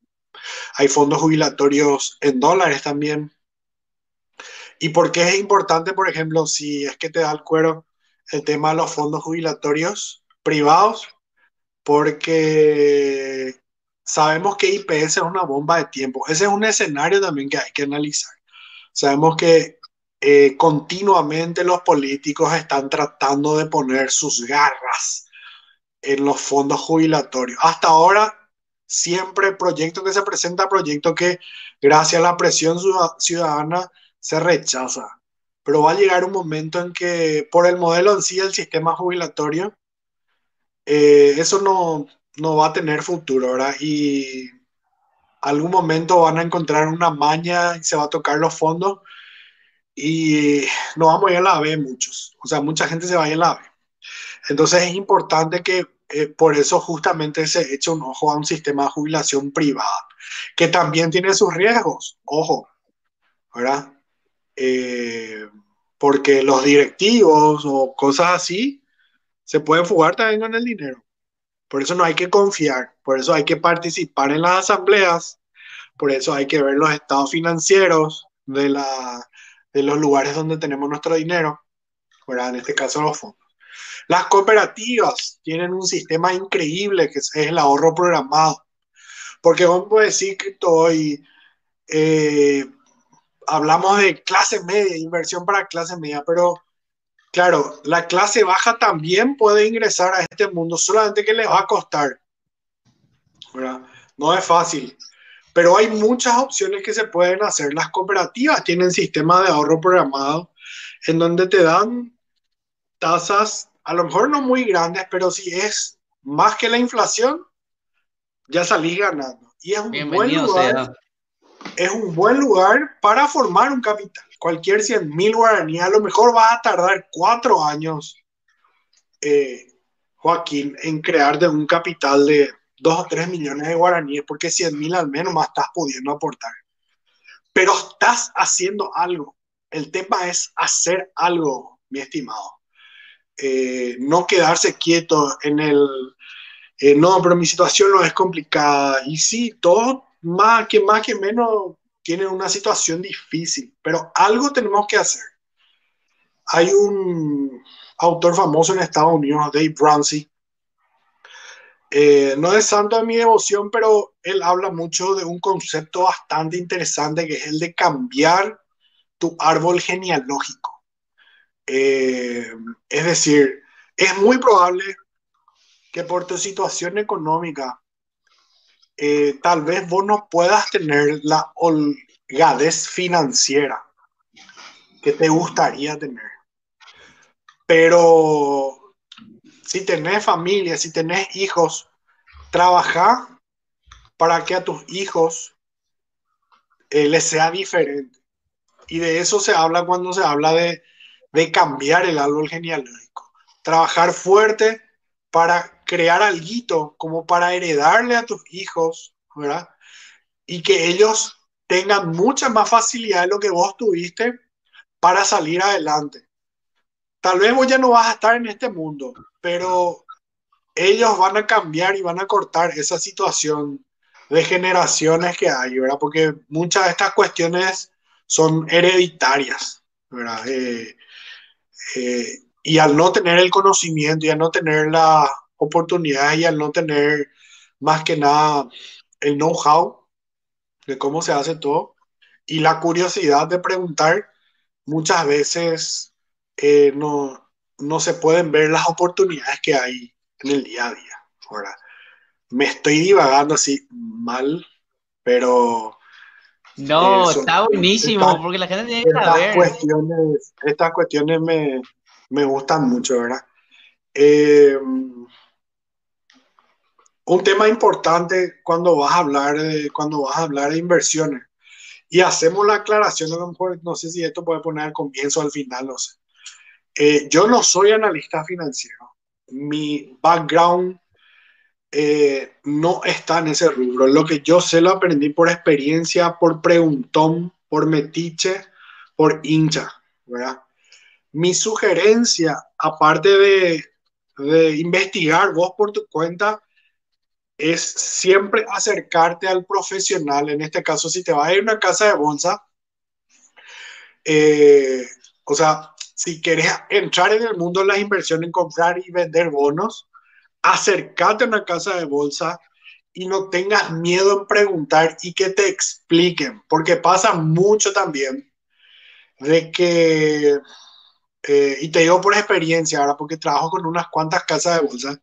hay fondos jubilatorios en dólares también. ¿Y por qué es importante, por ejemplo, si es que te da el cuero el tema de los fondos jubilatorios privados? Porque sabemos que Y P S es una bomba de tiempo. Ese es un escenario también que hay que analizar. Sabemos que Eh, continuamente los políticos están tratando de poner sus garras en los fondos jubilatorios. Hasta ahora, siempre proyecto que se presenta, proyecto que gracias a la presión ciudadana se rechaza. Pero va a llegar un momento en que por el modelo en sí del sistema jubilatorio, eh, eso no, no va a tener futuro, ¿verdad? Y algún momento van a encontrar una maña y se va a tocar los fondos. Y no vamos a ir a la B muchos, o sea, mucha gente se va a ir a la B. Entonces es importante que eh, por eso justamente se eche un ojo a un sistema de jubilación privada, que también tiene sus riesgos, ojo, ¿verdad? Eh, porque los directivos o cosas así se pueden fugar también con el dinero. Por eso no hay que confiar, por eso hay que participar en las asambleas, por eso hay que ver los estados financieros de la... de los lugares donde tenemos nuestro dinero, ¿verdad? En este caso los fondos. Las cooperativas tienen un sistema increíble que es el ahorro programado, porque vos podés decir que hoy eh, hablamos de clase media, inversión para clase media, pero claro, la clase baja también puede ingresar a este mundo, solamente que les va a costar, ¿verdad? No es fácil. Pero hay muchas opciones que se pueden hacer. Las cooperativas tienen sistema de ahorro programado en donde te dan tasas, a lo mejor no muy grandes, pero si es más que la inflación, ya salís ganando. Y es un buen lugar, es un buen lugar para formar un capital. Cualquier cien mil guaraníes, a lo mejor vas a tardar cuatro años, eh, Joaquín, en crear de un capital de dos o tres millones de guaraníes, porque cien mil al menos más estás pudiendo aportar. Pero estás haciendo algo. El tema es hacer algo, mi estimado. Eh, no quedarse quieto en el... Eh, no, pero mi situación no es complicada. Y sí, todos más que, más que menos tienen una situación difícil, pero algo tenemos que hacer. Hay un autor famoso en Estados Unidos, Dave Ramsey. Eh, no es santo de mi devoción, pero él habla mucho de un concepto bastante interesante que es el de cambiar tu árbol genealógico. Eh, es decir, es muy probable que por tu situación económica eh, tal vez vos no puedas tener la holgadez financiera que te gustaría tener. Pero si tenés familia, si tenés hijos, trabaja para que a tus hijos eh, les sea diferente. Y de eso se habla cuando se habla de, de cambiar el árbol genealógico. Trabajar fuerte para crear alguito, como para heredarle a tus hijos, ¿verdad? Y que ellos tengan mucha más facilidad de lo que vos tuviste para salir adelante. Tal vez vos ya no vas a estar en este mundo, pero ellos van a cambiar y van a cortar esa situación de generaciones que hay, ¿verdad? Porque muchas de estas cuestiones son hereditarias, ¿verdad? Eh, eh, y al no tener el conocimiento y al no tener las oportunidades y al no tener más que nada el know-how de cómo se hace todo y la curiosidad de preguntar, muchas veces eh, no, no se pueden ver las oportunidades que hay en el día a día. Ahora, me estoy divagando así mal, pero... No, eso, está buenísimo, esta, porque la gente tiene que saber. Cuestiones, estas cuestiones me, me gustan mucho, ¿verdad? Eh, un tema importante cuando vas a hablar de, cuando vas a hablar de inversiones, y hacemos la aclaración, a lo mejor, no sé si esto puede poner al comienzo o al final, no sé. Eh, yo no soy analista financiero. Mi background Eh, no está en ese rubro. Lo que yo sé lo aprendí por experiencia, por preguntón, por metiche, por hincha, ¿verdad? Mi sugerencia, aparte de, de investigar vos por tu cuenta, es siempre acercarte al profesional. En este caso, si te vas a ir a una casa de bolsa, eh, o sea, si querés entrar en el mundo de las inversiones, comprar y vender bonos, acércate a una casa de bolsa y no tengas miedo en preguntar y que te expliquen, porque pasa mucho también de que, eh, y te digo por experiencia ahora, porque trabajo con unas cuantas casas de bolsa,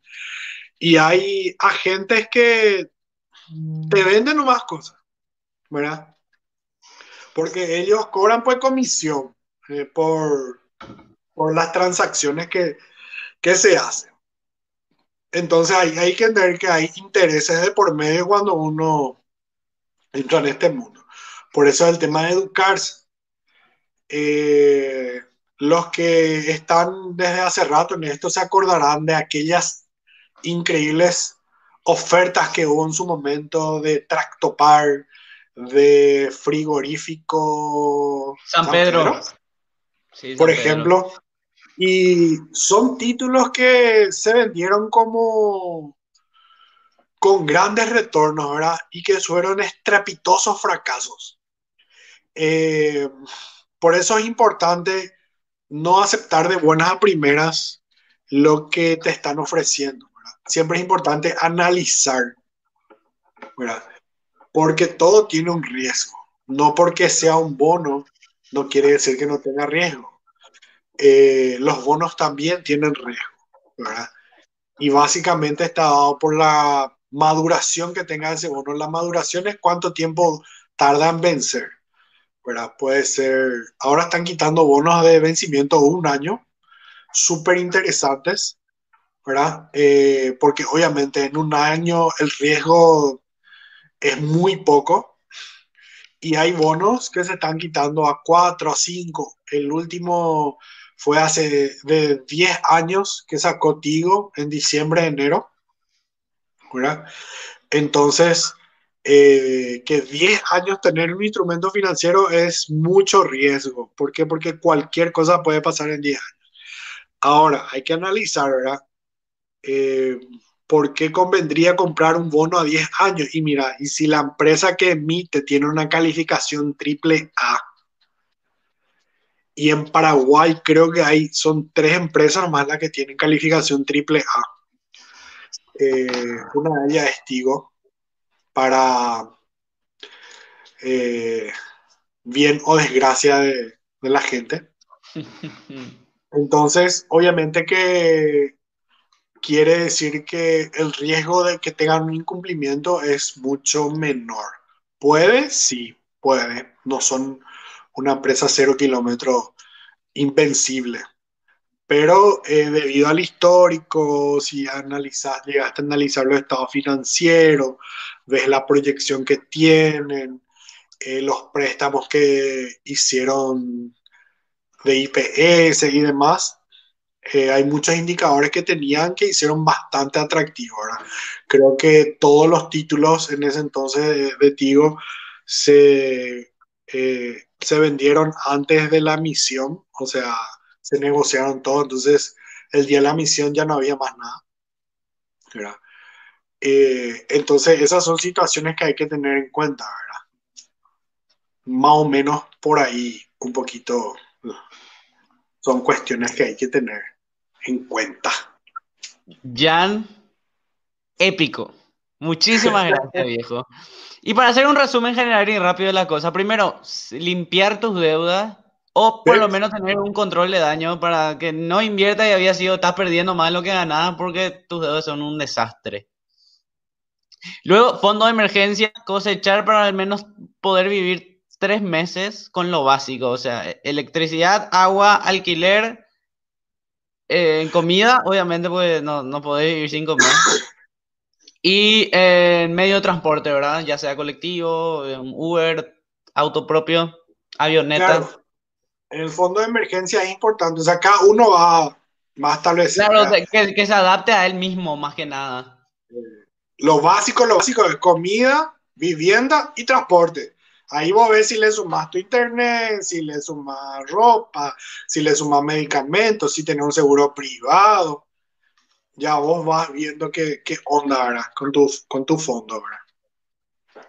y hay agentes que te venden nomás cosas, ¿verdad? Porque ellos cobran pues comisión eh, por, por las transacciones que, que se hacen. Entonces hay, hay que entender que hay intereses de por medio cuando uno entra en este mundo. Por eso el tema de educarse. Eh, los que están desde hace rato en esto se acordarán de aquellas increíbles ofertas que hubo en su momento de Tractopar, de frigorífico San Pedro, San Pedro. Sí, San por Pedro. Ejemplo. Y son títulos que se vendieron como con grandes retornos, ¿verdad? Y que fueron estrepitosos fracasos. Eh, por eso es importante no aceptar de buenas a primeras lo que te están ofreciendo, ¿verdad? Siempre es importante analizar, ¿verdad? Porque todo tiene un riesgo. No porque sea un bono, no quiere decir que no tenga riesgo. Eh, los bonos también tienen riesgo, ¿verdad? Y básicamente está dado por la maduración que tenga ese bono. La maduración es cuánto tiempo tarda en vencer, ¿verdad? Puede ser, ahora están quitando bonos de vencimiento de un año, súper interesantes, ¿verdad? Eh, porque obviamente en un año el riesgo es muy poco. Y hay bonos que se están quitando a cuatro, a cinco. El último fue hace de diez años que sacó Tigo en diciembre, enero, ¿verdad? Entonces, eh, que diez años tener un instrumento financiero es mucho riesgo. ¿Por qué? Porque cualquier cosa puede pasar en diez años. Ahora, hay que analizar, ¿verdad? Eh, ¿Por qué convendría comprar un bono a diez años? Y mira, y si la empresa que emite tiene una calificación triple A, y en Paraguay creo que hay, son tres empresas más las que tienen calificación triple A. Eh, una de ellas es Tigo, para eh, bien o desgracia de, de la gente. Entonces, obviamente que quiere decir que el riesgo de que tengan un incumplimiento es mucho menor. ¿Puede? Sí, puede. No son una empresa cero kilómetro invencible. Pero eh, debido al histórico, si analizas, llegaste a analizar los estados financieros, ves la proyección que tienen, eh, los préstamos que hicieron de I P S y demás, eh, hay muchos indicadores que tenían que hicieron bastante atractivo, ¿verdad? Creo que todos los títulos en ese entonces de, de Tigo se, eh, se vendieron antes de la emisión, o sea, se negociaron todo, entonces el día de la emisión ya no había más nada. Eh, entonces esas son situaciones que hay que tener en cuenta, ¿verdad? Más o menos por ahí un poquito son cuestiones que hay que tener en cuenta. Jan, épico. Muchísimas gracias, viejo. Y para hacer un resumen general y rápido de la cosa, primero, limpiar tus deudas, o por lo menos tener un control de daño para que no inviertas y había sido, estás perdiendo más lo que ganabas porque tus deudas son un desastre. Luego, fondo de emergencia, cosechar para al menos poder vivir tres meses con lo básico, o sea, electricidad, agua, alquiler, eh, comida, obviamente porque no, no podés vivir sin comida. Y eh, medio de transporte, ¿verdad? Ya sea colectivo, Uber, auto propio, avioneta. Claro. En el fondo de emergencia es importante, o sea, cada uno va, va a establecer. Claro, que, que se adapte a él mismo, más que nada. Eh, lo básico, lo básico es comida, vivienda y transporte. Ahí vos ves si le sumás tu internet, si le sumás ropa, si le sumás medicamentos, si tenés un seguro privado. Ya vos vas viendo qué, qué onda, ¿verdad? Con tu, con tu fondo, ¿verdad?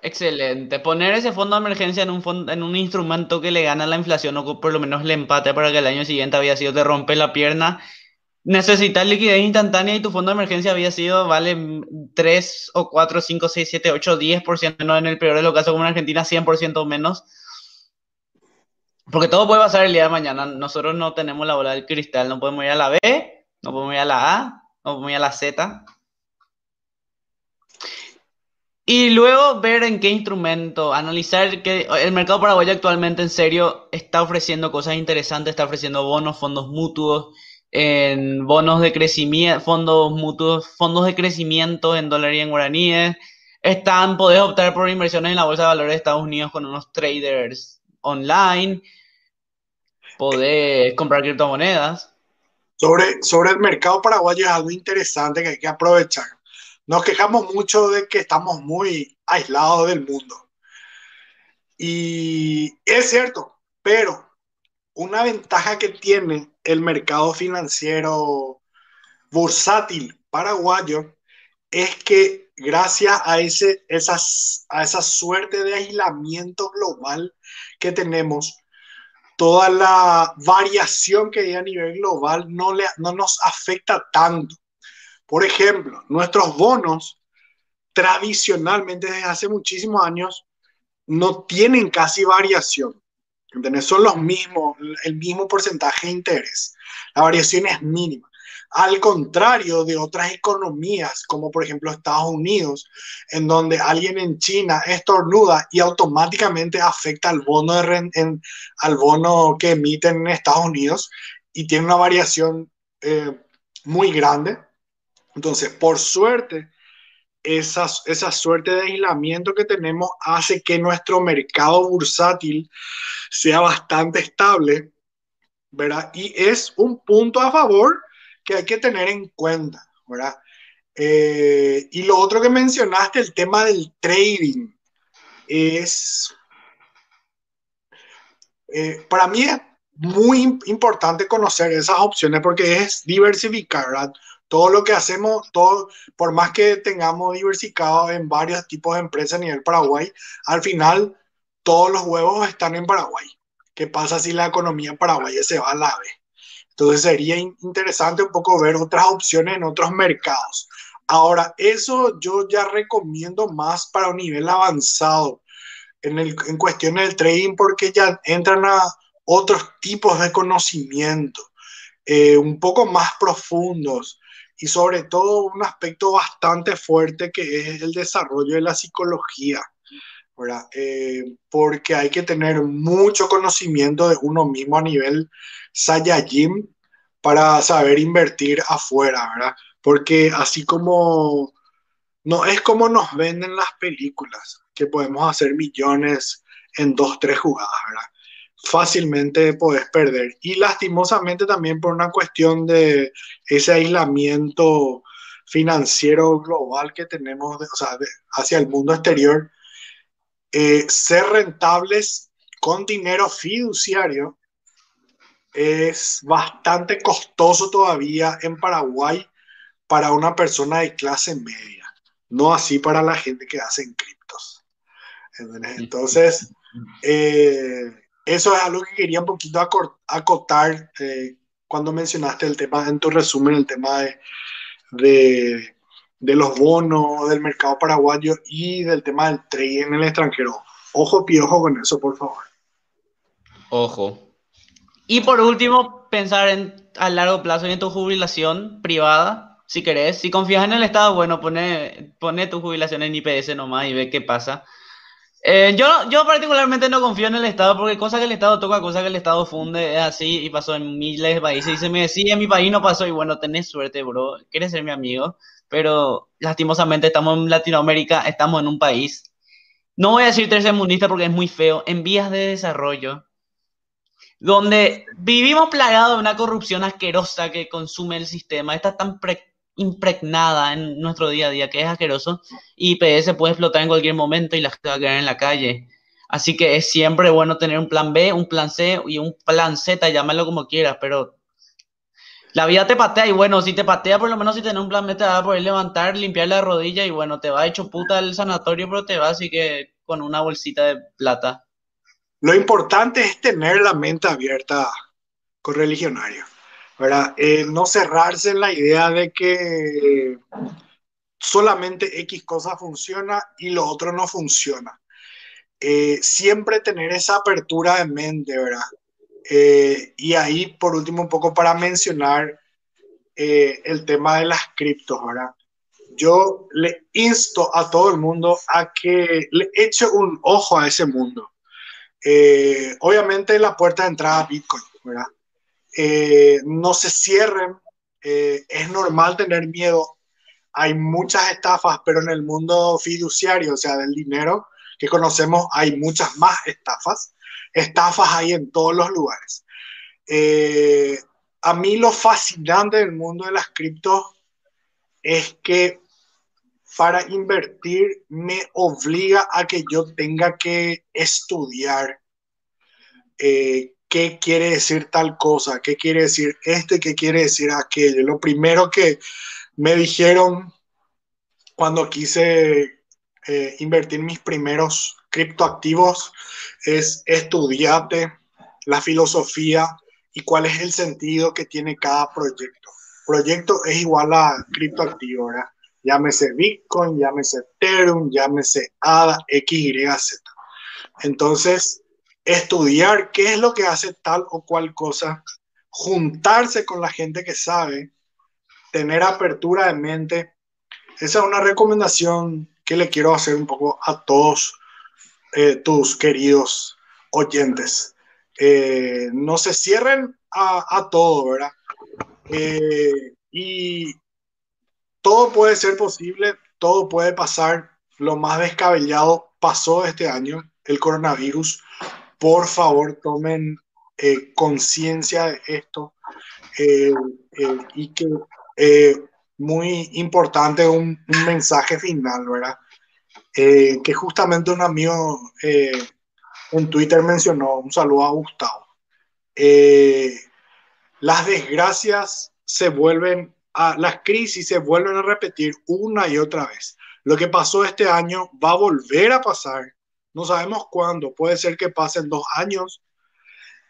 Excelente. Poner ese fondo de emergencia en un, fondo, en un instrumento que le gana la inflación o por lo menos le empate para que el año siguiente había sido te rompe la pierna. Necesitas liquidez instantánea y tu fondo de emergencia había sido, vale, tres o cuatro, cinco, seis, siete, ocho, diez por ciento, no en el peor de los casos como en Argentina, cien por ciento o menos. Porque todo puede pasar el día de mañana. Nosotros no tenemos la bola del cristal. No podemos ir a la B, no podemos ir a la A, no podemos ir a la Z. Y luego ver en qué instrumento, analizar que el mercado paraguayo actualmente en serio está ofreciendo cosas interesantes, está ofreciendo bonos, fondos mutuos, en bonos de crecimiento, fondos mutuos, fondos de crecimiento en dólar y en guaraníes. Están, podés optar por inversiones en la bolsa de valores de Estados Unidos con unos traders online, podés comprar criptomonedas. Sobre, sobre el mercado paraguayo es algo interesante que hay que aprovechar. Nos quejamos mucho de que estamos muy aislados del mundo. Y es cierto, pero una ventaja que tiene el mercado financiero bursátil paraguayo es que gracias a, ese, esas, a esa suerte de aislamiento global que tenemos, toda la variación que hay a nivel global no, le, no nos afecta tanto. Por ejemplo, nuestros bonos tradicionalmente desde hace muchísimos años no tienen casi variación. ¿Entendés? Son los mismos, el mismo porcentaje de interés. La variación es mínima. Al contrario de otras economías, como por ejemplo Estados Unidos, en donde alguien en China estornuda y automáticamente afecta al bono, de en, al bono que emiten en Estados Unidos y tiene una variación eh, muy grande. Entonces, por suerte, esa, esa suerte de aislamiento que tenemos hace que nuestro mercado bursátil sea bastante estable, ¿verdad? Y es un punto a favor que hay que tener en cuenta, ¿verdad? Eh, y lo otro que mencionaste, el tema del trading, es... Eh, para mí es muy importante conocer esas opciones porque es diversificar, ¿verdad? Todo lo que hacemos, todo, por más que tengamos diversificado en varios tipos de empresas a nivel Paraguay, al final todos los huevos están en Paraguay. ¿Qué pasa si la economía paraguaya se va a la B? Entonces sería interesante un poco ver otras opciones en otros mercados. Ahora, eso yo ya recomiendo más para un nivel avanzado en, el, en cuestiones del trading porque ya entran a otros tipos de conocimiento, eh, un poco más profundos. Y sobre todo un aspecto bastante fuerte que es el desarrollo de la psicología, ¿verdad? Eh, porque hay que tener mucho conocimiento de uno mismo a nivel Saiyajin para saber invertir afuera, ¿verdad? Porque así como... no es como nos venden las películas, que podemos hacer millones en dos, tres jugadas, ¿verdad? Fácilmente podés perder. Y lastimosamente también por una cuestión de ese aislamiento financiero global que tenemos, de, o sea, de, hacia el mundo exterior, eh, ser rentables con dinero fiduciario es bastante costoso todavía en Paraguay para una persona de clase media, no así para la gente que hace en criptos. Entonces, eh, eso es algo que quería un poquito acotar eh, cuando mencionaste el tema, en tu resumen, el tema de, de, de los bonos, del mercado paraguayo y del tema del trading en el extranjero. Ojo, piojo con eso, por favor. Ojo. Y por último, pensar en, a largo plazo y en tu jubilación privada. Si querés, si confías en el Estado, bueno, pone, pone tu jubilación en I P S nomás y ve qué pasa. Eh, yo, yo particularmente no confío en el Estado porque cosas que el Estado toca, cosas que el Estado funde, es así y pasó en miles de países. Y se me decía, en mi país no pasó y bueno, tenés suerte, bro, querés ser mi amigo. Pero lastimosamente estamos en Latinoamérica, estamos en un país, no voy a decir tercermundista porque es muy feo, en vías de desarrollo, donde vivimos plagados de una corrupción asquerosa que consume el sistema. Está tan pre impregnada en nuestro día a día, que es asqueroso, y I P S puede explotar en cualquier momento y la gente va a quedar en la calle. Así que es siempre bueno tener un plan B, un plan C y un plan Z, llámalo como quieras, pero la vida te patea y bueno, si te patea, por lo menos si tienes un plan B te va a poder levantar, limpiar la rodilla y bueno, te va hecho puta al sanatorio, pero te va así que con una bolsita de plata. Lo importante es tener la mente abierta, correligionario, ¿verdad? Eh, no cerrarse en la idea de que solamente X cosa funciona y lo otro no funciona. Eh, siempre tener esa apertura de mente, ¿verdad? Eh, y ahí, por último, un poco para mencionar eh, el tema de las criptos, ¿verdad? Yo le insto a todo el mundo a que le eche un ojo a ese mundo. Eh, obviamente la puerta de entrada a Bitcoin, ¿verdad? Eh, no se cierren, eh, es normal tener miedo, hay muchas estafas, pero en el mundo fiduciario, o sea, del dinero que conocemos, hay muchas más estafas, estafas hay en todos los lugares. Eh, a mí lo fascinante del mundo de las criptos es que para invertir me obliga a que yo tenga que estudiar eh, ¿qué quiere decir tal cosa? ¿Qué quiere decir este? ¿Qué quiere decir aquello? Lo primero que me dijeron cuando quise eh, invertir mis primeros criptoactivos es estudiate la filosofía y cuál es el sentido que tiene cada proyecto. Proyecto es igual a criptoactivo, ¿verdad? Llámese Bitcoin, llámese Ethereum, llámese A D A, X Y Z. Entonces, estudiar qué es lo que hace tal o cual cosa, juntarse con la gente que sabe, tener apertura de mente. Esa es una recomendación que le quiero hacer un poco a todos eh, tus queridos oyentes. Eh, no se cierren a, a todo, ¿verdad? Eh, y todo puede ser posible, todo puede pasar. Lo más descabellado pasó este año, el coronavirus. Por favor, tomen eh, conciencia de esto eh, eh, y que eh, muy importante un, un mensaje final, ¿verdad? Eh, que justamente un amigo eh, en Twitter mencionó, un saludo a Gustavo. Eh, las desgracias se vuelven, a, las crisis se vuelven a repetir una y otra vez. Lo que pasó este año va a volver a pasar. No sabemos cuándo, puede ser que pase en dos años,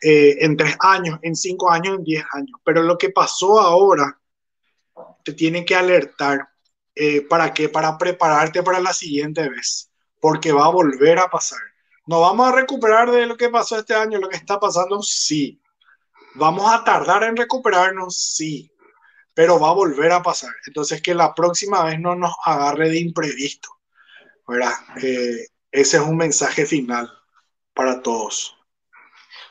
eh, en tres años, en cinco años, en diez años. Pero lo que pasó ahora te tiene que alertar. Eh, ¿Para qué? Para prepararte para la siguiente vez, porque va a volver a pasar. ¿Nos vamos a recuperar de lo que pasó este año, lo que está pasando? Sí. ¿Vamos a tardar en recuperarnos? Sí. Pero va a volver a pasar. Entonces, que la próxima vez no nos agarre de imprevisto, ¿verdad? Eh, Ese es un mensaje final para todos.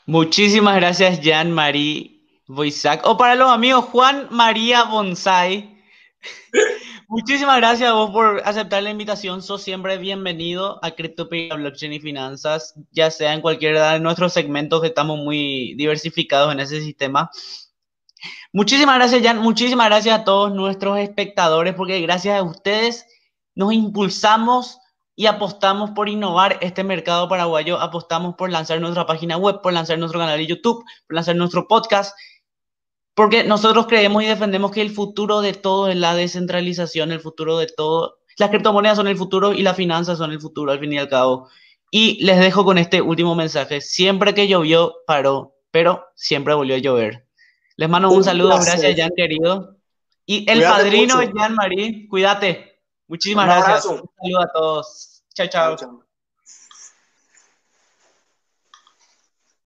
Muchísimas gracias, Jean Marie Boisac. O para los amigos, Juan María Bonsai. Muchísimas gracias a vos por aceptar la invitación. Sos siempre bienvenido a Criptopedia, Blockchain y Finanzas, ya sea en cualquiera de nuestros segmentos, que estamos muy diversificados en ese sistema. Muchísimas gracias, Jan. Muchísimas gracias a todos nuestros espectadores, porque gracias a ustedes nos impulsamos y apostamos por innovar este mercado paraguayo. Apostamos por lanzar nuestra página web, por lanzar nuestro canal de YouTube, por lanzar nuestro podcast, porque nosotros creemos y defendemos que el futuro de todo es la descentralización, el futuro de todo. Las criptomonedas son el futuro y las finanzas son el futuro, al fin y al cabo. Y les dejo con este último mensaje. Siempre que llovió, paró, pero siempre volvió a llover. Les mando un, un saludo. Placer. Gracias, Jan, querido. Y el cuídate padrino, mucho. Jean Marie, cuídate. Muchísimas un gracias. Un saludo a todos. Chao, chao.